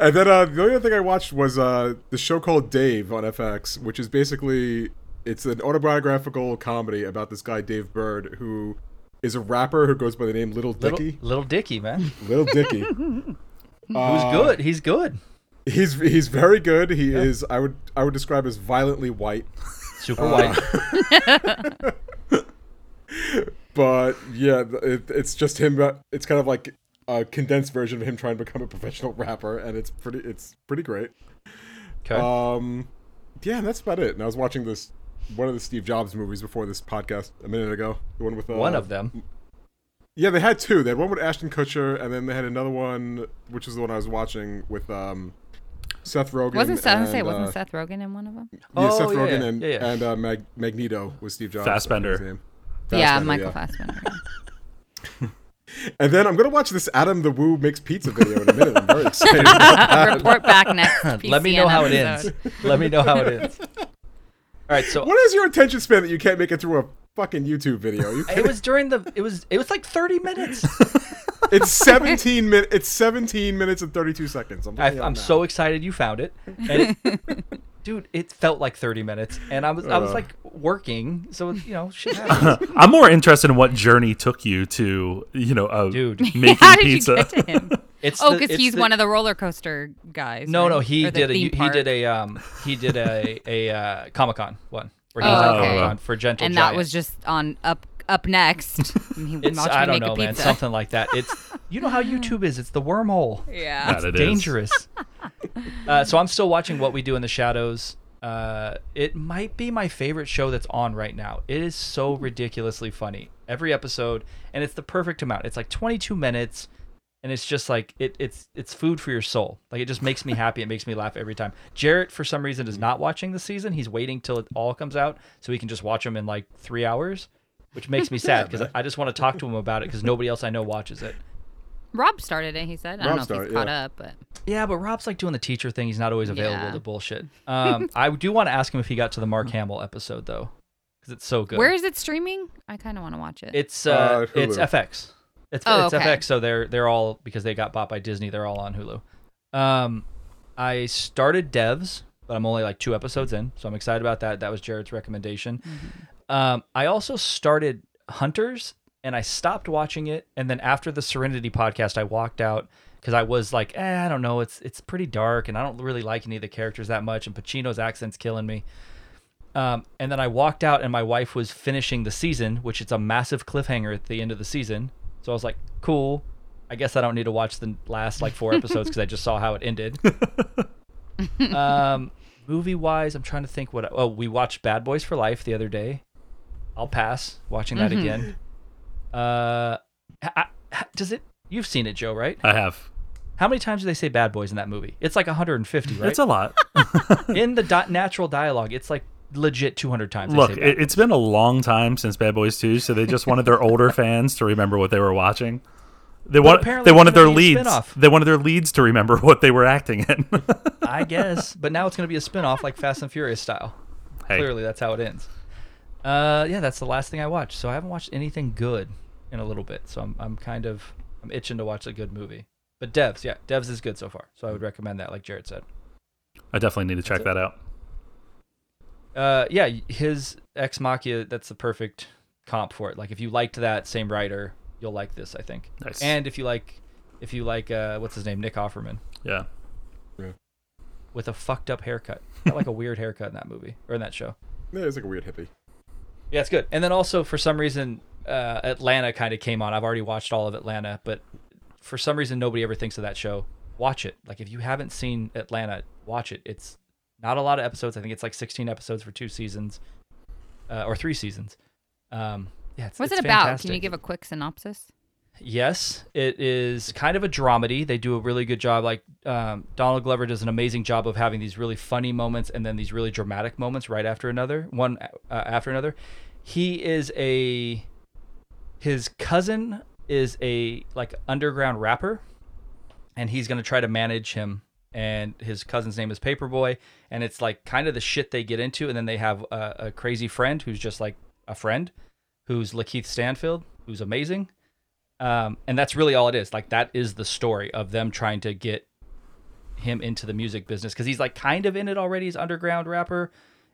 and then uh, the only other thing I watched was uh the show called Dave on F X, which is basically it's an autobiographical comedy about this guy Dave Bird who is a rapper who goes by the name Little Dicky. Little, Little Dicky, man. Little Dicky. uh, Who's good. He's good. He's he's very good. He yeah. is. I would I would describe as violently white. Super uh, white. But yeah, it, it's just him. It's kind of like a condensed version of him trying to become a professional rapper, and it's pretty. It's pretty great. Okay. Um, yeah, that's about it. And I was watching this one of the Steve Jobs movies before this podcast a minute ago. The one with uh, one of them. Yeah, they had two. They had one with Ashton Kutcher, and then they had another one, which is the one I was watching with um, Seth Rogen. Wasn't Seth? And, I was gonna say, wasn't uh, Seth Rogen in one of them? Yeah, oh, Seth yeah, Rogen yeah, and, yeah, yeah. and uh, Mag- Magneto with Steve Jobs. Fassbender. Fassbender yeah, Michael yeah. Fassbender. And then I'm going to watch this Adam the Woo Makes Pizza video in a minute. I'm very excited about that. Report back next P C N Let me know how it ends. Let me know how it ends. All right, so what is your attention span that you can't make it through a fucking YouTube video? You it was during the it was it was like thirty minutes. It's seventeen minutes. It's seventeen minutes and thirty-two seconds. I'm, I, I'm so excited you found it. And it dude, it felt like thirty minutes, and I was uh. I was like working, so you know, shit happens. I'm more interested in what journey took you to, you know, uh, dude making How did pizza. You get to him? It's oh, because he's the... one of the roller coaster guys. No, right? no, he did a he, he did a um he did a a uh, Comic-Con one. Where he oh, was on okay. Comic-Con for Gentle and Giant. And that was just on up. Up next, he it's, I don't know, man. Something like that. It's you know how YouTube is. It's the wormhole. Yeah, it's it dangerous. uh, so I'm still watching What We Do in the Shadows. Uh, it might be my favorite show that's on right now. It is so ridiculously funny every episode, and it's the perfect amount. It's like twenty-two minutes, and it's just like it. It's it's food for your soul. Like it just makes me happy. It makes me laugh every time. Jarrett, for some reason, is not watching this season. He's waiting till it all comes out so he can just watch them in like three hours. Which makes me sad because I just want to talk to him about it because nobody else I know watches it. Rob started it, he said. I Rob don't know started, if he's caught yeah. up, but yeah, but Rob's like doing the teacher thing. He's not always available yeah. to bullshit. Um, I do want to ask him if he got to the Mark Hamill episode though, because it's so good. Where is it streaming? I kind of want to watch it. It's uh, uh it's F X. It's oh, it's okay. F X. So they're they're all because they got bought by Disney. They're all on Hulu. Um, I started Devs, but I'm only like two episodes in, so I'm excited about that. That was Jared's recommendation. Mm-hmm. Um, I also started Hunters, and I stopped watching it. And then after the Serenity podcast, I walked out because I was like, eh, I don't know. It's it's pretty dark, and I don't really like any of the characters that much. And Pacino's accent's killing me. Um, and then I walked out, and my wife was finishing the season, which it's a massive cliffhanger at the end of the season. So I was like, cool. I guess I don't need to watch the last like four episodes because I just saw how it ended. um, movie-wise, I'm trying to think what. I, oh, we watched Bad Boys for Life the other day. I'll pass watching that mm-hmm. again. Uh, I, I, does it? You've seen it, Joe, right? I have. How many times do they say "bad boys" in that movie? It's like one hundred fifty, right? It's a lot. In the di- natural dialogue, it's like legit two hundred times. Look, they say bad boys. It's been a long time since Bad Boys two, so they just wanted their older fans to remember what they were watching. They want, They wanted their leads. They wanted their leads to remember what they were acting in. I guess, but now it's going to be a spinoff, like Fast and Furious style. Hey. Clearly, that's how it ends. Uh yeah, that's the last thing I watched. So I haven't watched anything good in a little bit. So I'm I'm kind of I'm itching to watch a good movie. But Devs, yeah, Devs is good so far. So I would recommend that, like Jared said. I definitely need to check that out. Uh yeah, his Ex Machina. That's the perfect comp for it. Like if you liked that same writer, you'll like this, I think. Nice. And if you like, if you like, uh what's his name, Nick Offerman. Yeah. Yeah. With a fucked up haircut, got like a weird haircut in that movie or in that show. Yeah, it's like a weird hippie. Yeah, it's good. And then also, for some reason, uh, Atlanta kind of came on. I've already watched all of Atlanta, but for some reason, nobody ever thinks of that show. Watch it. Like, if you haven't seen Atlanta, watch it. It's not a lot of episodes. I think it's like sixteen episodes for two seasons uh, or three seasons. Um, yeah, it's, What's it's it about? Fantastic. Can you give a quick synopsis? Yes, it is kind of a dramedy. They do a really good job. Like um, Donald Glover does an amazing job of having these really funny moments and then these really dramatic moments right after another, one uh, after another. He is a his cousin is a like underground rapper, and he's going to try to manage him. And his cousin's name is Paperboy, and it's like kind of the shit they get into. And then they have a, a crazy friend who's just like a friend, who's Lakeith Stanfield, who's amazing. Um, and that's really all it is. Like, that is the story of them trying to get him into the music business. Because he's, like, kind of in it already. He's an underground rapper.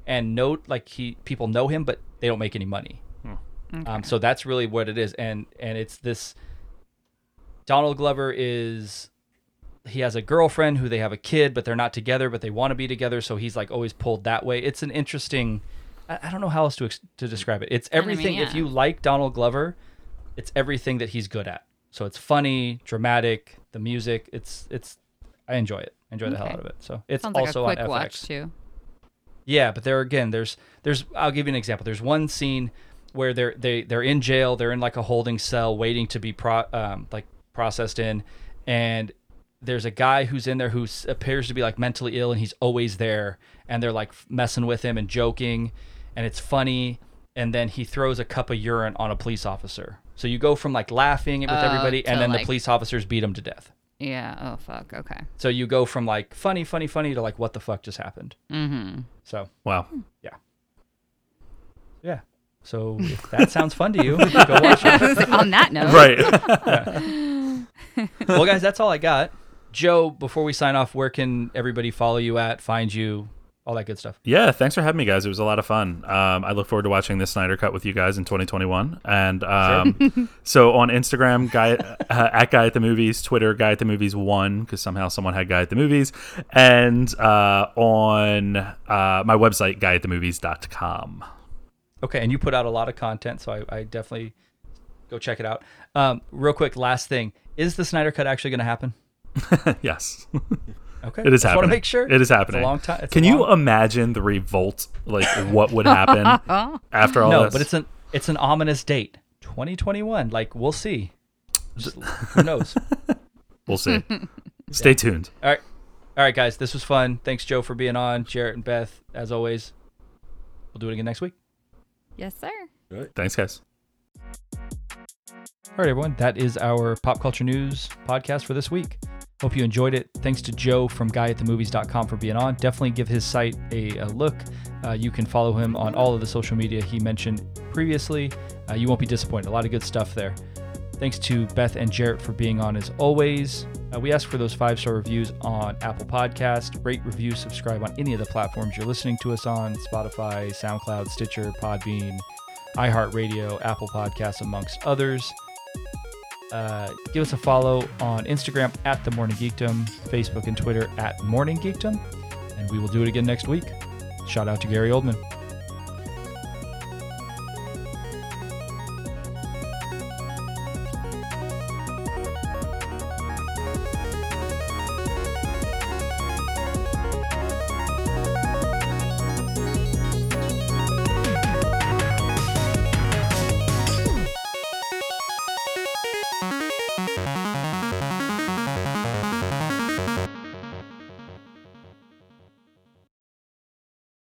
And, no, like, he people know him, but they don't make any money. Hmm. Okay. Um, so that's really what it is. And, and it's this, Donald Glover is, he has a girlfriend who they have a kid, but they're not together, but they want to be together. So he's like always pulled that way. It's an interesting, I, I don't know how else to to describe it. It's everything. I mean, yeah. If you like Donald Glover, it's everything that he's good at. So it's funny, dramatic, the music. It's, it's, I enjoy it. I enjoy okay. the hell out of it. So it's Sounds also like a quick on F X. Watch too. Yeah, but there again, there's, there's, I'll give you an example. There's one scene where they're, they, they're in jail. They're in like a holding cell waiting to be pro, um, like processed in. And there's a guy who's in there who appears to be like mentally ill, and he's always there. And they're like messing with him and joking, and it's funny. And then he throws a cup of urine on a police officer. So you go from like laughing with oh, everybody, and then like... the police officers beat him to death. Yeah. Oh, fuck. Okay. So you go from like funny, funny, funny to like, what the fuck just happened? Mm-hmm. So. Wow. Yeah. Yeah. So if that sounds fun to you, go watch it. On that note. Right. Yeah. Well, guys, that's all I got. Joe, before we sign off, where can everybody follow you at, find you, all that good stuff? Yeah. Thanks for having me, guys. It was a lot of fun. Um, I look forward to watching this Snyder Cut with you guys in twenty twenty-one. And um, sure. So on Instagram, guy uh, at Guy at the Movies, Twitter, Guy at the Movies one, because somehow someone had Guy at the Movies. And uh, on uh, my website, guy at the movies dot com. Okay. And you put out a lot of content, so I, I definitely go check it out. Um, real quick, last thing. Is the Snyder Cut actually going to happen? Yes. Okay. It is I happening. I want to make sure. It is happening. It's a long time. It's Can long... you imagine the revolt? Like, what would happen after all no, this? No, but it's an it's an ominous date. twenty twenty-one. Like, we'll see. Just, who knows? We'll see. Stay yeah. tuned. All right. All right, guys. This was fun. Thanks, Joe, for being on. Jarrett and Beth, as always. We'll do it again next week. Yes, sir. All right. Thanks, guys. All right, everyone. That is our Pop Culture News podcast for this week. Hope you enjoyed it. Thanks to Joe from guy at the movies dot com for being on. Definitely give his site a, a look. Uh, you can follow him on all of the social media he mentioned previously. Uh, you won't be disappointed. A lot of good stuff there. Thanks to Beth and Jarrett for being on as always. Uh, we ask for those five-star reviews on Apple Podcasts. Rate, review, subscribe on any of the platforms you're listening to us on. Spotify, SoundCloud, Stitcher, Podbean, iHeartRadio, Apple Podcasts, amongst others. Uh, give us a follow on Instagram at The Morning Geekdom, Facebook and Twitter at Morning Geekdom, and we will do it again next week. Shout out to Gary Oldman.